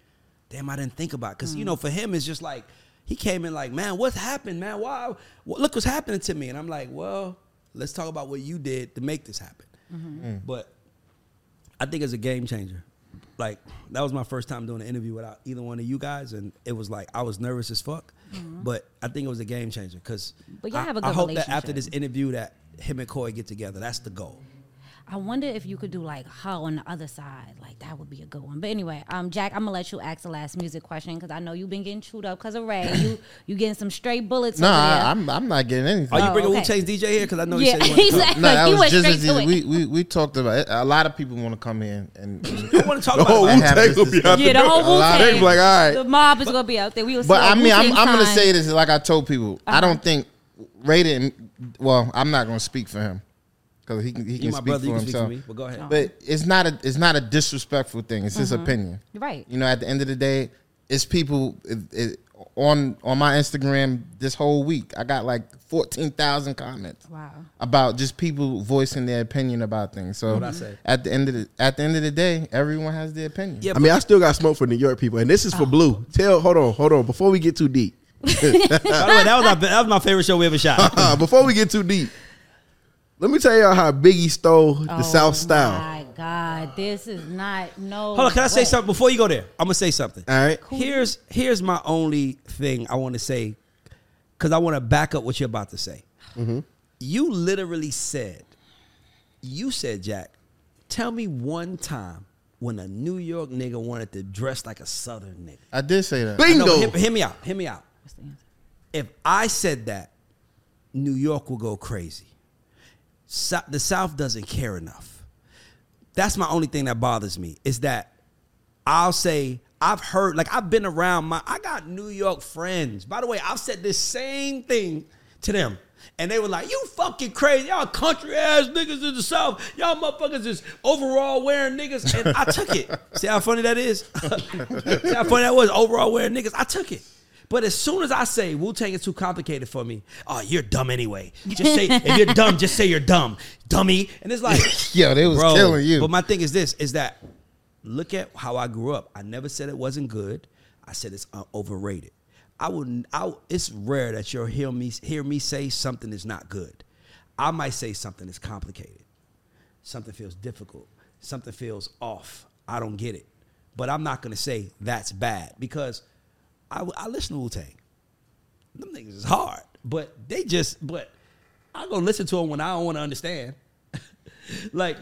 damn, I didn't think about it. Because, mm. you know, for him, it's just like, he came in like, man, what's happened, man? Why? What, look what's happening to me. And I'm like, well, let's talk about what you did to make this happen. Mm-hmm. Mm. But I think it's a game changer. Like, that was my first time doing an interview without either one of you guys, and it was like, I was nervous as fuck, mm-hmm. but I think it was a game changer, because I, I hope that after this interview that him and Coy get together. That's the goal. I wonder if you could do, like, how on the other side. Like, that would be a good one. But anyway, um, Jack, I'm going to let you ask the last music question, because I know you've been getting chewed up because of Ray. You you getting some straight bullets. Nah, I'm I'm not getting anything. Are oh, you bringing okay. Wu-Tang's D J here? Because I know yeah. he said he wanted to come. No, that was just as easy. We, we, we talked about it. A lot of people want to come in. And, and you want to talk the about whole Wu-Tang this will be out there. Yeah, the whole Wu-Tang. Like, all right. The mob is going to be out there. We will But, I mean, Wu-Tang I'm, I'm going to say this, like I told people. Uh-huh. I don't think Ray didn't, well, I'm not going to speak for him. Because he can, he can speak brother, for himself. Speak for me, but go ahead. But it's not a it's not a disrespectful thing. It's mm-hmm. his opinion, right? You know, at the end of the day, it's people it, it, on on my Instagram this whole week. I got like fourteen thousand comments. Wow. About just people voicing their opinion about things. So mm-hmm. I at the end of the at the end of the day, everyone has their opinion. Yeah, I mean, I still got smoke for New York people, and this is for oh. Blue. Tell hold on, hold on. Before we get too deep, by the way, that was my, that was my favorite show we ever shot. Before we get too deep. Let me tell y'all how Biggie stole the oh South style. Oh, my God. This is not no Hold on. Can I say way. something? Before you go there, I'm going to say something. All right. Cool. Here's, here's my only thing I want to say, because I want to back up what you're about to say. Mm-hmm. You literally said, you said, Jack, tell me one time when a New York nigga wanted to dress like a Southern nigga. I did say that. Bingo. No, hear, hear me out. Hear me out. What's the answer? If I said that, New York will go crazy. So, the South doesn't care enough. That's my only thing that bothers me, is that I'll say I've heard, like, I've been around my, I got New York friends. By the way, I've said this same thing to them. And they were like, you fucking crazy. Y'all country ass niggas in the South. Y'all motherfuckers is overall wearing niggas. And I took it. See how funny that is? See how funny that was? Overall wearing niggas. I took it. But as soon as I say Wu-Tang is too complicated for me, oh, you're dumb anyway. Just say, if you're dumb, just say you're dumb. Dummy. And it's like, yo, they was bro. killing you. But my thing is this, is that look at how I grew up. I never said it wasn't good. I said it's overrated. I wouldn't. I, it's rare that you'll hear me hear me say something is not good. I might say something is complicated. Something feels difficult. Something feels off. I don't get it. But I'm not going to say that's bad because I, I listen to Wu-Tang. Them niggas is hard, but they just. But I go listen to them when I don't want to understand. Like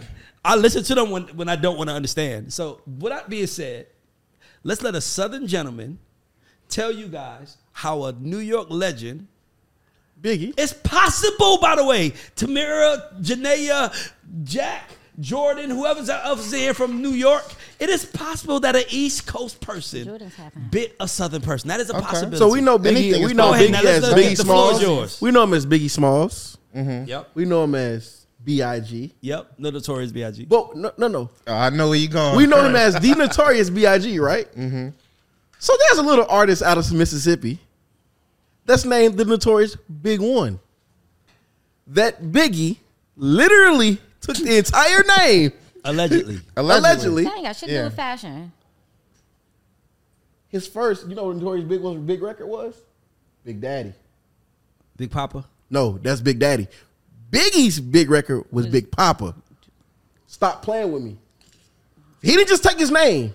I listen to them when when I don't want to understand. So with that being said, let's let a Southern gentleman tell you guys how a New York legend, Biggie. It's possible, by the way, Tamara, Janaea, Jack, Jordan, whoever's else in here from New York, it is possible that an East Coast person bit a Southern person. That is a okay. possibility. So we know Biggie. We know Biggie as Biggie Smalls. We know him as Biggie Smalls. Mm-hmm. Yep. We know him as B I G Yep. The Notorious B I G But no, no, no. Uh, I know where you're going. We know him as the Notorious B I G right? Mm-hmm. So there's a little artist out of Mississippi that's named the Notorious Big One. That Biggie literally took the entire name. Allegedly. Allegedly. Dang, I should yeah. do with fashion. His first, you know what Notorious Big One's big record was? Big Daddy. Big Papa? No, that's Big Daddy. Biggie's big record was, was Big Papa. Stop playing with me. He didn't just take his name.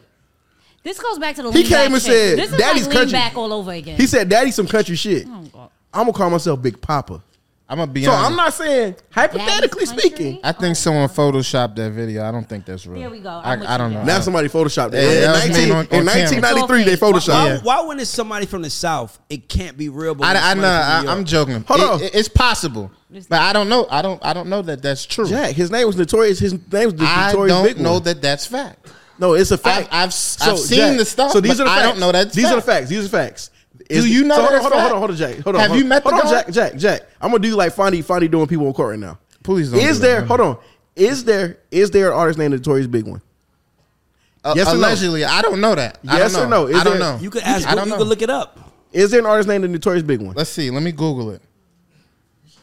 This goes back to the he lean came back and said, this is Daddy's like lean country. Back all over again. He said, Daddy's some country shit. Oh, God. I'm going to call myself Big Papa. I'm going to be so honest. So I'm not saying, hypothetically speaking. I think oh, someone God. photoshopped that video. I don't think that's real. Here we go. I, I don't you. know. Now somebody photoshopped that. Yeah, in, nineteen, on, on in nineteen ninety-three, they photoshopped it. Why, why, why when it's somebody from the South, it can't be real? But I, I know. I, I'm joking. Hold it, on. It, it's possible. But I don't know. I don't I don't know that that's true. Jack, his name was Notorious. His name was Notorious Big One. I don't know that that's fact. No, it's a fact. I, I've, I've so, seen Jack, the stuff, so these but are the facts. I don't know that. These fact. are the facts. These are facts. Is, do you know so that? Hold on, hold on, hold on, Jack. Hold on. Have hold, you met hold the Hold on, guy? Jack, Jack, Jack. I'm gonna do like Fani, Fani doing people on court right now. Please don't. Is do there? That, hold on. Is there? Is there an artist named Notorious Big One? Uh, yes, allegedly. Or no? I don't know that. I yes don't know. or no? Is I don't there, know. You could ask. I don't you know. could look it up. Is there an artist named the Notorious Big One? Let's see. Let me Google it.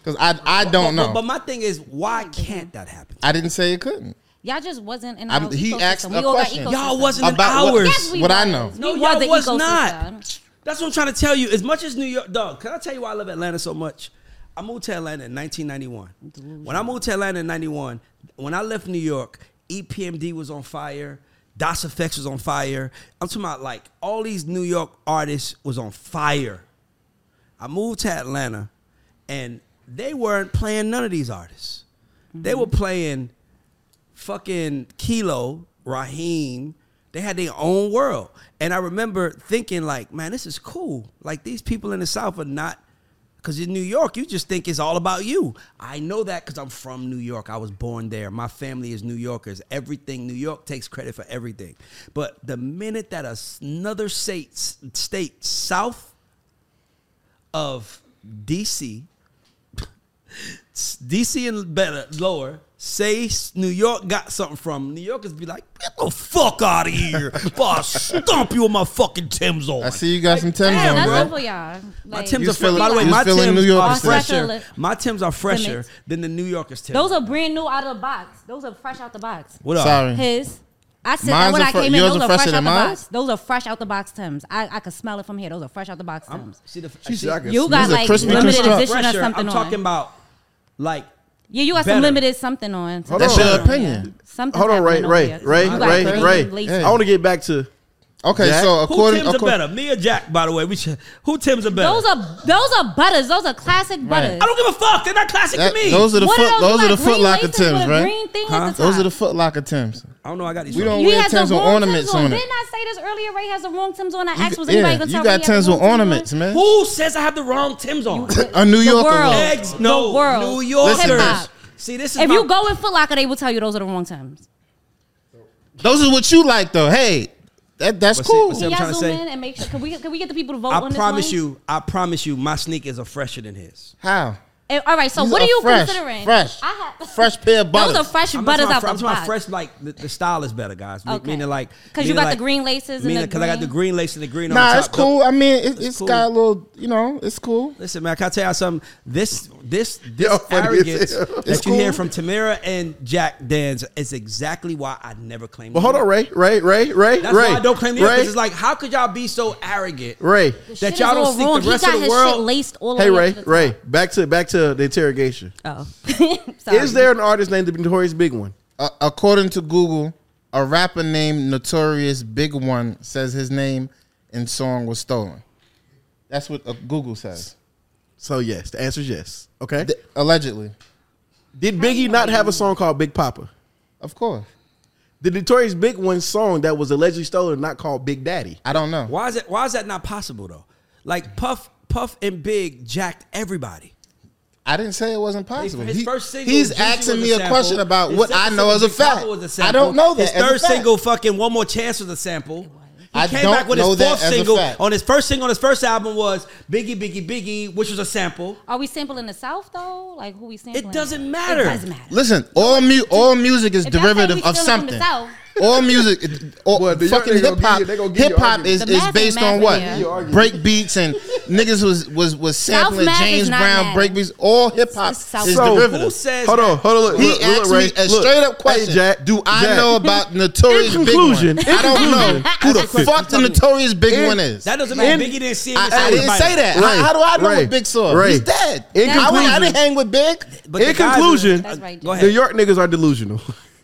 Because I I don't know. But my thing is, why can't that happen? I didn't say it couldn't. Y'all just wasn't in our I'm, he ecosystem. Asked a we all question. Got y'all wasn't in ours. What, yes, what I know. No, we y'all was ecosystem. Not. That's what I'm trying to tell you. As much as New York, dog, can I tell you why I love Atlanta so much? I moved to Atlanta in nineteen ninety-one When I moved to Atlanta in ninety-one when I left New York, E P M D was on fire. Das F X was on fire. I'm talking about like all these New York artists was on fire. I moved to Atlanta and they weren't playing none of these artists. Mm-hmm. They were playing... fucking Kilo, Raheem, they had their own world. And I remember thinking like, man, this is cool. Like these people in the South are not, because in New York, you just think it's all about you. I know that because I'm from New York. I was born there. My family is New Yorkers. Everything, New York takes credit for everything. But the minute that another state, state south of D C, D C and better, lower, say New York got something from New Yorkers be like, get the fuck out of here. I'll stomp you with my fucking Timbs on. I see you got like, some Timbs damn, on, bro. That's for y'all. Like, my Timbs are feeling, by the way, my Timbs are fresher. My Timbs are fresher than the New Yorkers' Timbs. Those are brand new out of the box. Those are fresh out the box. What up? Sorry. His. I said that when I came in, those are fresh out the box. Those are fresh out the box Timbs. I, I could smell it from here. Those are fresh out the box Timbs. You got like limited edition or something on. I'm talking about like yeah, you got better. Some limited something on. Hold That's on. your opinion. Yeah. Hold on, Ray, Ray, Ray, Ray, Ray, Ray. Hey. I want to get back to. Okay, Jack? so according who Timbs according, are better, me or Jack? By the way, we should, who Timbs are better? Those are those are butters. Those are classic butters. Right. I don't give a fuck. They're not classic that, to me. Those are the what foot. Are those, those are like the Foot Locker Timbs, right? Green thing huh? at the top. Those are the Foot Locker Timbs. I don't know. I got these. We don't you wear Timbs with ornaments on it. Didn't I say this earlier? Ray has the wrong Timbs on. I asked, was anybody gonna tell me? You got Timbs with ornaments, man. Who says I have the wrong Timbs on? A New Yorker. No, New Yorkers. See, this is if you go in Foot Locker, they will tell you those are the wrong Timbs. Those are what you like, though. Hey. That that's what's cool. It, can y'all I'm zoom in and make sure? Can we can we get the people to vote I on this? I promise you, I promise you, my sneakers are fresher than his. How? And, all right, so these what are you fresh, considering? Fresh, I have, fresh pair of butters. Those are fresh I'm butters out fr- the box. I'm fresh, like the, the style is better, guys. Okay. Meaning like because you got like, the green laces. Meaning because I got the green laces and the green. Nah, on the top. It's cool. I mean, it, it's, it's cool. Got a little, you know, it's cool. Listen, man, can I tell you something? This, this, this Yo, arrogance that cool. you hear from Tamara and Jack Denz is exactly why I never claimed. But well, hold on, Ray, Ray, Ray, Ray, That's Ray. That's why I don't claim the because it's like, how could y'all be so arrogant, Ray? That y'all don't think the rest of the world laced all. Hey, Ray, Ray, back to back to. The interrogation. Oh, is there an artist named the Notorious Big One? Uh, according to Google, a rapper named Notorious Big One says his name and song was stolen. That's what uh, Google says. So yes, the answer is yes. Okay, the, allegedly. Did Biggie not have a song called Big Papa? Of course. The Notorious Big One song that was allegedly stolen not called Big Daddy. I don't know. Why is it? Why is that not possible though? Like Puff, Puff and Big jacked everybody. I didn't say it wasn't possible. His, his first single, he's Juju asking me a, a question about his what I know as a fact. A I don't know that. His third single, fucking One More Chance, was a sample. He I came don't back with know his fourth that single on his first single on his first album was Biggie, Biggie, Biggie, which was a sample. Are we sampling the South though? Like who we sampling? It doesn't matter. It doesn't matter. Listen, all mu- all music is if derivative of something. All music, all well, fucking hip hop. Hip hop is, is based on what? Break beats and niggas was was was sampling James Brown break beats. All hip hop is so derivative. Who says hold on, hold on. Look, he look, asked look, me a look, straight up question. Hey, Jack, do I Jack. know about Notorious Big One? I don't know who the fuck the Notorious Big in, One is. That doesn't mean Biggie didn't see. I, I didn't say that. Ray, how do I know Ray, what Big saw? He's dead. In conclusion, I didn't hang with Big. In conclusion, New York niggas are delusional.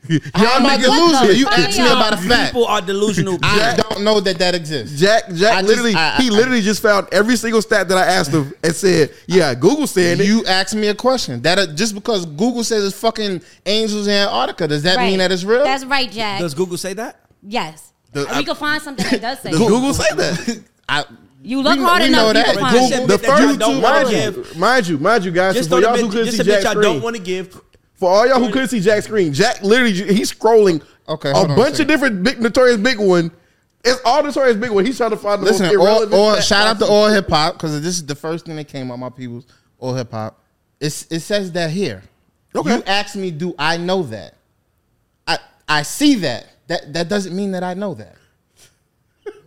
Y'all niggas delusional. You asked me about a fact. People are delusional. I don't know that that exists. Jack, Jack, I literally, just, I, he I, literally I, just found every single stat that I asked him and said, "Yeah, I, Google said you it." You asked me a question that uh, just because Google says it's fucking angels in Antarctica, does that right. mean that it's real? That's right, Jack. Does Google say that? Yes. The, I, we can find something that does say. Does Google that. say that? I. You look we, hard we enough. That. You Google, the first two, mind you, mind you, mind you, guys. Just for y'all who couldn't see Jack, I don't want to give. For all y'all who couldn't see Jack's screen, Jack literally, he's scrolling okay, a bunch a of different big, Notorious Big One. It's all Notorious Big One. He's trying to find the Listen, most irrelevant. All, all, shout out to All Hip Hop, because this is the first thing that came out my people's All Hip Hop. It's, it says that here. Okay. You asked me, do I know that? I I see that. That that doesn't mean that I know that.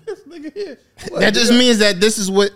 This nigga here. What? That just means that this is what,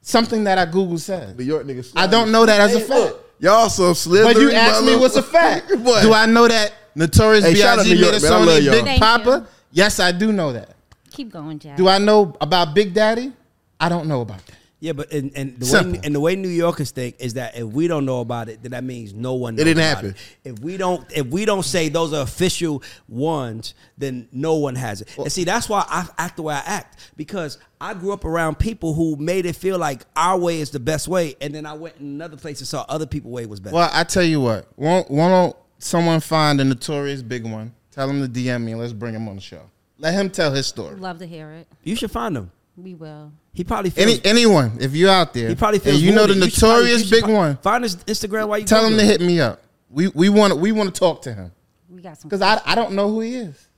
something that I Google said. New York nigga. I don't know that as a fact. Y'all so slithering. But you asked me what's a fact. What? Do I know that Notorious hey, B I G made a song named Big Thank Papa? You. Yes, I do know that. Keep going, Jack. Do I know about Big Daddy? I don't know about that. Yeah, but and, and the Simple. way and the way New Yorkers think is that if we don't know about it, then that means no one knows it didn't about happen. It. If we don't if we don't say those are official ones, then no one has it. Well, and see, that's why I act the way I act. Because I grew up around people who made it feel like our way is the best way, and then I went in another place and saw other people's way was better. Well, I tell you what, won't, won't someone find a Notorious Big One? Tell him to D M me. Let's bring him on the show. Let him tell his story. Love to hear it. You should find him. We will. He probably feels... Any, anyone, if you're out there, he probably feels and you know the Notorious Big One, find his Instagram while you tell him to hit me up. We we want we want to talk to him. We got some because I I don't know who he is.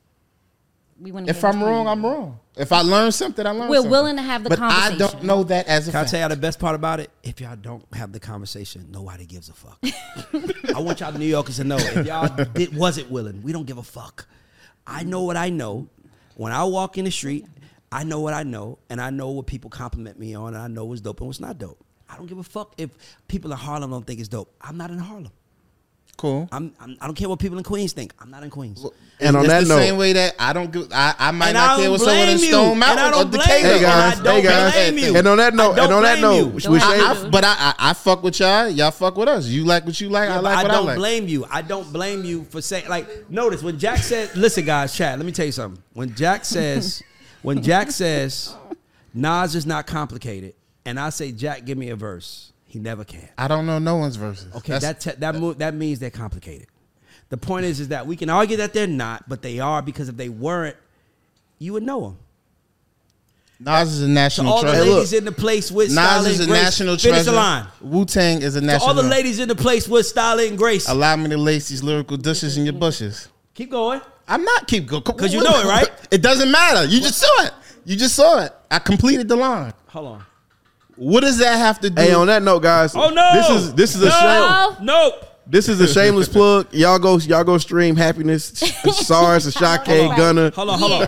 We if I'm wrong, I'm wrong. If I learn something, I learn We're something. We're willing to have the but conversation. But I don't know that as a Can fact. Can I tell y'all the best part about it? If y'all don't have the conversation, nobody gives a fuck. I want y'all New Yorkers to know. If y'all did, wasn't willing, we don't give a fuck. I know what I know. When I walk in the street, I know what I know. And I know what people compliment me on. And I know what's dope and what's not dope. I don't give a fuck if people in Harlem don't think it's dope. I'm not in Harlem. Cool. I'm, I'm, I don't care what people in Queens think. I'm not in Queens. Well, and on it's that the note, same way that I don't give. I, I might not care what someone in Stone Mountain or Decatur. Hey guys, and I don't hey guys. blame you. And on that note, and on that note, we I, I, but I, I, I fuck with y'all. Y'all fuck with us. You like what you like. Yeah, I like I what I like. I don't blame you. I don't blame you for saying. Like, notice when Jack said, "Listen, guys, chat. Let me tell you something." When Jack says, when Jack says, Nas is not complicated, and I say, Jack, give me a verse. He never can. I don't know no one's verses. Okay, That's, that te- that that, mo- that means they're complicated. The point is, is that we can argue that they're not, but they are because if they weren't, you would know them. Nas is a national treasure. All the ladies hey, in the place with Nas style is and a grace. National treasure. Finish the line. Wu-Tang is a national. To all the ladies in the place with style and grace. Allow me to lace these lyrical dishes in your bushes. Keep going. I'm not keep going. Because you know it, right? It doesn't matter. You just saw it. You just saw it. I completed the line. Hold on. What does that have to do? Hey, on that note, guys. Oh no. This is this is a no. shame. Nope. This is a shameless plug. Y'all go y'all go stream Happiness, SARS, Ashake, Gunna. Hold on, hold on.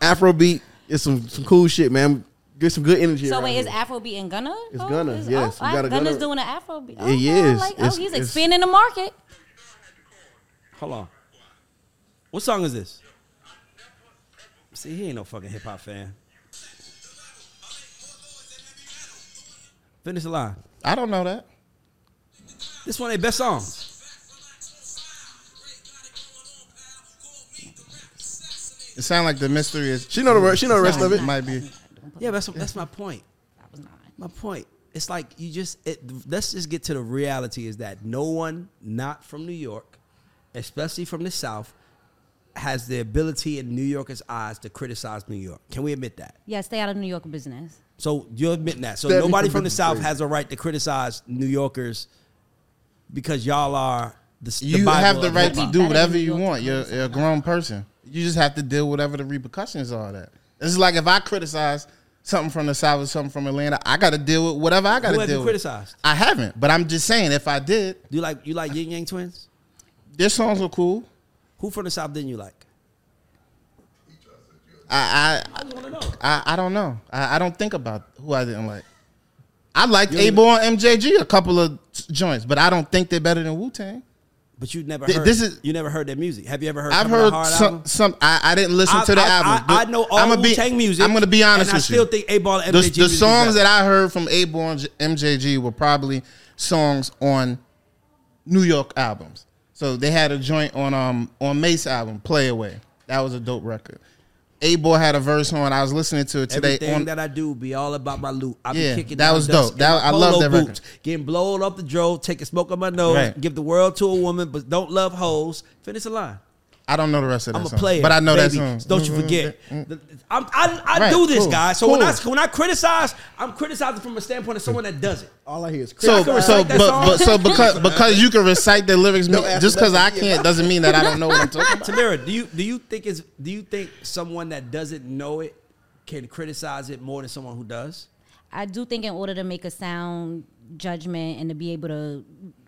Afrobeat. It's some some cool shit, man. Get some good energy. So wait, is Afrobeat in Gunna? It's Gunna, oh, yes. Oh, Gunna's Gunna. doing an Afrobeat. Oh, he is. Like, oh, he's expanding the market. Hold on. What song is this? See, he ain't no fucking hip hop fan. Finish the line. I don't know that. This one of their best songs. It sounds like the mystery is. She know the she know the rest of it. Might be. Yeah, that's that's my point. That was not my point. It's like you just. It, let's just get to the reality. Is that no one not from New York, especially from the South, has the ability in New Yorkers' eyes to criticize New York. Can we admit that? Yeah, stay out of New York business. So you're admitting that. So That'd nobody from the South has a right to criticize New Yorkers because y'all are the. the you Bible have the right to do whatever you want. You're, you're a grown person. You just have to deal with whatever the repercussions are of that. This is like if I criticize something from the South or something from Atlanta, I got to deal with whatever I got to deal with. Who have you criticized? I haven't, but I'm just saying if I did. Do you like you like Yin Yang Twins? Their songs were cool. Who from the South didn't you like? I I I, I don't know. I, I don't think about who I didn't like. I liked Eightball and M J G a couple of joints, but I don't think they're better than Wu-Tang. But you never Th- heard this is, you never heard their music. Have you ever heard? I've heard hard some. Album? Some I, I didn't listen I, to the I, album. I, I know all Wu-Tang music. I'm gonna be honest and with you. I still think Eightball and M J G. The, the songs that I heard from Eightball and M J G were probably songs on New York albums. So they had a joint on um on Mace's album, Play Away. That was a dope record. Eightball had a verse on. I was listening to it today. Everything on, that I do be all about my loot. I yeah, be kicking that was dope. That, I love that record. Boots, getting blown up the drove, taking smoke up my nose, right. Give the world to a woman, but don't love hoes. Finish the line. I don't know the rest of that I'm a song, player, but I know baby. That song. Don't you forget. Mm-hmm. I'm, I, I right. do this, cool. guys. So cool. when I when I criticize, I'm criticizing from a standpoint of someone that does it. All I hear is criticize. So, so, but, but, so because because you can recite the lyrics, just because I can't doesn't mean that I don't know what I'm talking about. Tamara, do you do you think is do you think someone that doesn't know it can criticize it more than someone who does? I do think in order to make a sound judgment and to be able to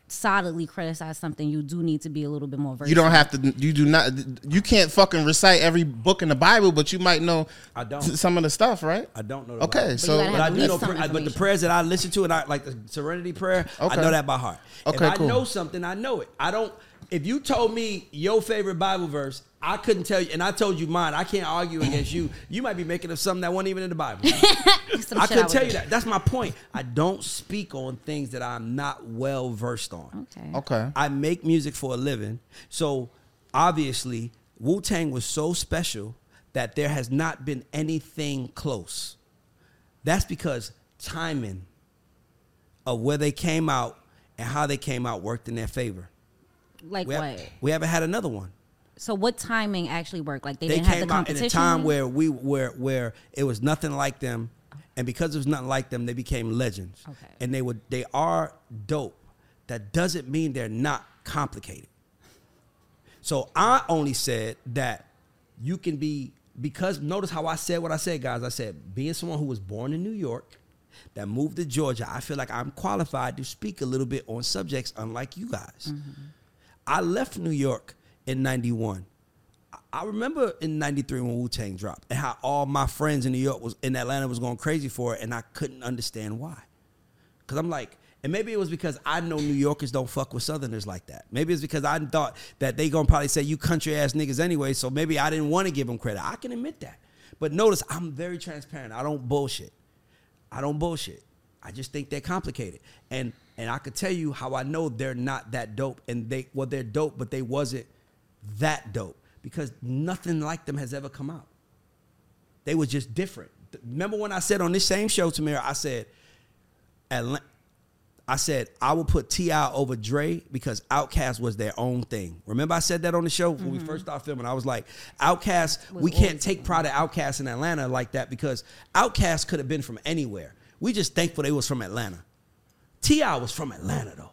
solidly criticize something, you do need to be a little bit more versatile. You don't have to. You do not. You can't fucking recite every book in the Bible, but you might know. I don't some of the stuff, right? I don't know. The okay, Bible. so but, but I do know. Pra- but the prayers that I listen to, and I like the Serenity Prayer. Okay. I know that by heart. Okay, if I cool. know something, I know it. I don't. If you told me your favorite Bible verse, I couldn't tell you, and I told you mine. I can't argue against you. You might be making up something that wasn't even in the Bible. I couldn't tell you that. That's my point. I don't speak on things that I'm not well versed on. Okay. Okay. I make music for a living, so obviously Wu-Tang was so special that there has not been anything close. That's because timing of where they came out and how they came out worked in their favor. Like we what? Have, we haven't had another one. So what timing actually worked? Like they, they didn't have the competition. They came out in a time where we where where it was nothing like them, and because it was nothing like them, they became legends. Okay. And they were they are dope. That doesn't mean they're not complicated. So I only said that you can be because notice how I said what I said, guys. I said being someone who was born in New York that moved to Georgia, I feel like I'm qualified to speak a little bit on subjects unlike you guys. Mm-hmm. I left New York in ninety-one. I remember in ninety-three when Wu-Tang dropped and how all my friends in New York was in Atlanta was going crazy for it, and I couldn't understand why. Because I'm like, and maybe it was because I know New Yorkers don't fuck with Southerners like that. Maybe it's because I thought that they going to probably say, you country-ass niggas anyway, so maybe I didn't want to give them credit. I can admit that. But notice, I'm very transparent. I don't bullshit. I don't bullshit. I just think they're complicated. And and I could tell you how I know they're not that dope. And they, well, they're dope, but they wasn't that dope because nothing like them has ever come out. They were just different. Remember when I said on this same show, Tamara, I said, I said, I would put T I over Dre because OutKast was their own thing. Remember I said that on the show mm-hmm. when we first started filming? I was like, OutKast, we can't take pride of OutKast in Atlanta like that because OutKast could have been from anywhere. We just thankful they was from Atlanta. T I was from Atlanta, though.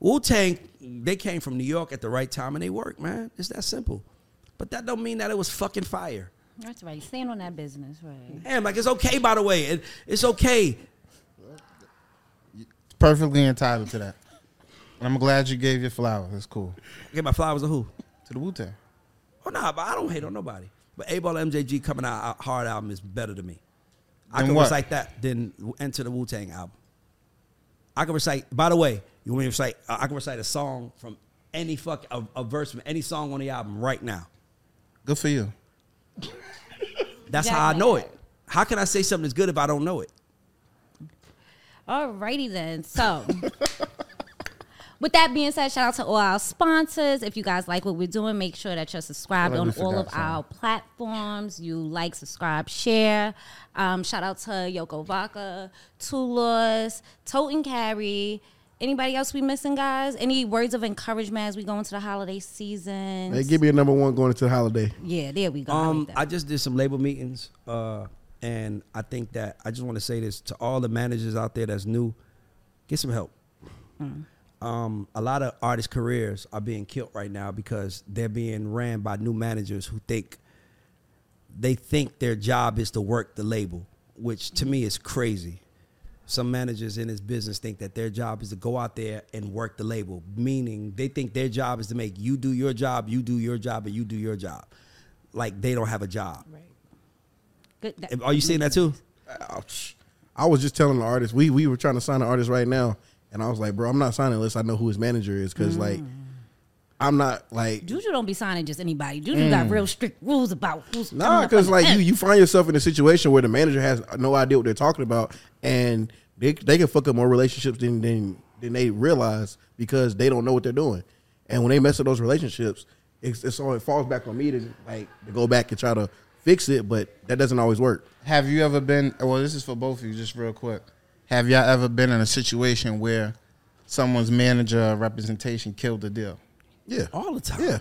Wu-Tang, they came from New York at the right time, and they worked, man. It's that simple. But that don't mean that it was fucking fire. That's right. Stand on that business, right? Damn, like, it's okay, by the way. It, it's okay. Perfectly entitled to that. And I'm glad you gave your flowers. That's cool. I gave my flowers to who? To the Wu-Tang. Oh, nah, but I don't hate on nobody. But Eightball and M J G coming out, a hard album is better to me. I can recite that than Enter the Wu-Tang album. I can recite, by the way, you want me to recite, uh, I can recite a song from any fuck, a, a verse from any song on the album right now. Good for you. That's how I know it. How can I say something that's good if I don't know it? Alrighty then. So, with that being said, shout out to all our sponsors. If you guys like what we're doing, make sure that you're subscribed on all of our platforms. You like, subscribe, share. Um, shout out to Yoko Vaca, Two Lost, Tote and Carry. Anybody else we missing, guys? Any words of encouragement as we go into the holiday season? Hey, give me a number one going into the holiday. Yeah, there we go. Um, I, like I just did some label meetings, uh, and I think that I just want to say this to all the managers out there that's new: get some help. Mm. Um, a lot of artists' careers are being killed right now because they're being ran by new managers who think they think their job is to work the label, which to me is crazy. Some managers in this business think that their job is to go out there and work the label, meaning they think their job is to make you do your job, you do your job, and you do your job. Like they don't have a job. Right. Good, that, are you seeing that too? Ouch. I was just telling the artist, we we were trying to sign an artist right now, and I was like, bro, I'm not signing unless I know who his manager is, because mm. like, I'm not like... Juju don't be signing just anybody. Juju mm. got real strict rules about who's... Nah, because like you, you find yourself in a situation where the manager has no idea what they're talking about, and they they can fuck up more relationships than, than, than they realize because they don't know what they're doing. And when they mess up those relationships, it's, it's all, it falls back on me to, like, to go back and try to fix it, but that doesn't always work. Have you ever been... Well, this is for both of you, just real quick. Have y'all ever been in a situation where someone's manager or representation killed the deal? Yeah, all the time. Yeah,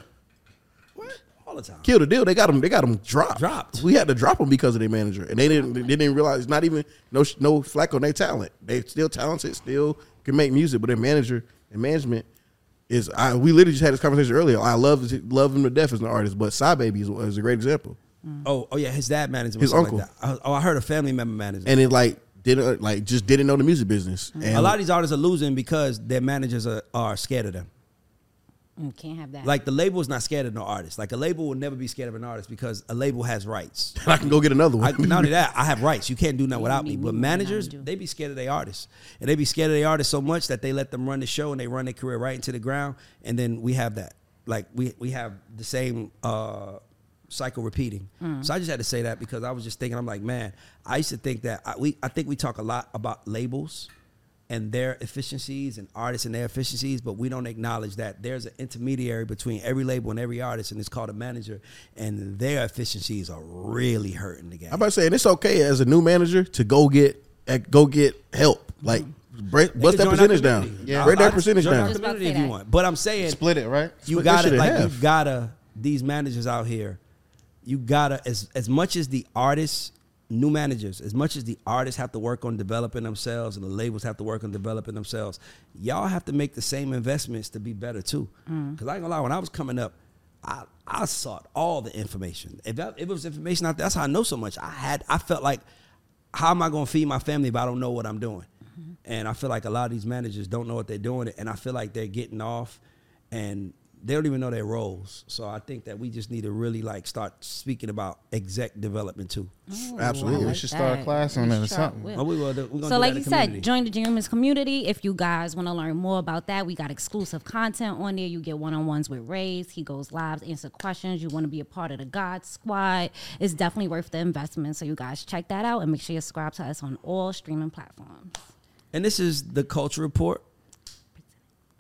what? All the time. Kill the deal. They got them. They got them dropped. Dropped. We had to drop them because of their manager, and they didn't. They didn't realize. Not even no no flack on their talent. They still talented. Still can make music, but their manager and management is. I we literally just had this conversation earlier. I love love him to death as an artist, but Cybaby is, is a great example. Mm. Oh, oh yeah, his dad managed his uncle. Like that. Oh, I heard a family member managed, and it like didn't like just didn't know the music business. Mm. And a lot of these artists are losing because their managers are, are scared of them. You can't have that. Like, the label is not scared of no artist. Like, a label will never be scared of an artist because a label has rights. I can go get another one. I, not only that, I have rights. You can't do nothing without me. But managers, they be scared of their artists. And they be scared of their artists so much that they let them run the show and they run their career right into the ground. And then we have that. Like, we, we have the same uh, cycle repeating. Mm. So I just had to say that because I was just thinking, I'm like, man, I used to think that I, we, I think we talk a lot about labels and their efficiencies and artists and their efficiencies, but we don't acknowledge that there's an intermediary between every label and every artist, and it's called a manager, and their efficiencies are really hurting the game. I'm about to say, and it's okay as a new manager to go get go get help. Like, break, bust that percentage down. Yeah. Break that percentage down. If you want. But I'm saying, split it, right? You gotta, like, you gotta, these managers out here, you gotta, as as much as the artists, new managers, as much as the artists have to work on developing themselves and the labels have to work on developing themselves, y'all have to make the same investments to be better too. Mm. Cause I ain't gonna lie, when I was coming up, I, I sought all the information. If, that, if it was information out there, that's how I know so much. I had, I felt like, how am I gonna feed my family if I don't know what I'm doing? Mm-hmm. And I feel like a lot of these managers don't know what they're doing, and I feel like they're getting off and they don't even know their roles. So I think that we just need to really, like, start speaking about exec development, too. Ooh, absolutely. Like, we should that. start a class on that or something. Oh, we will. We're so like you said, join the Dreamers community. If you guys want to learn more about that, we got exclusive content on there. You get one-on-ones with Ray's. He goes live, answer questions. You want to be a part of the God Squad. It's definitely worth the investment. So you guys check that out, and make sure you subscribe to us on all streaming platforms. And this is the Culture Report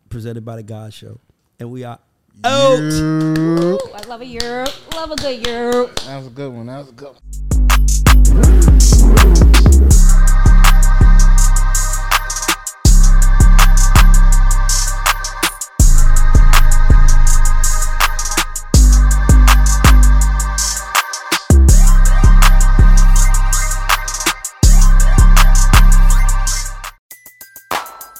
presented by the Gauds Show. And we are out. Ooh, I love a Europe. Love a good Europe. That was a good one. That was a good one.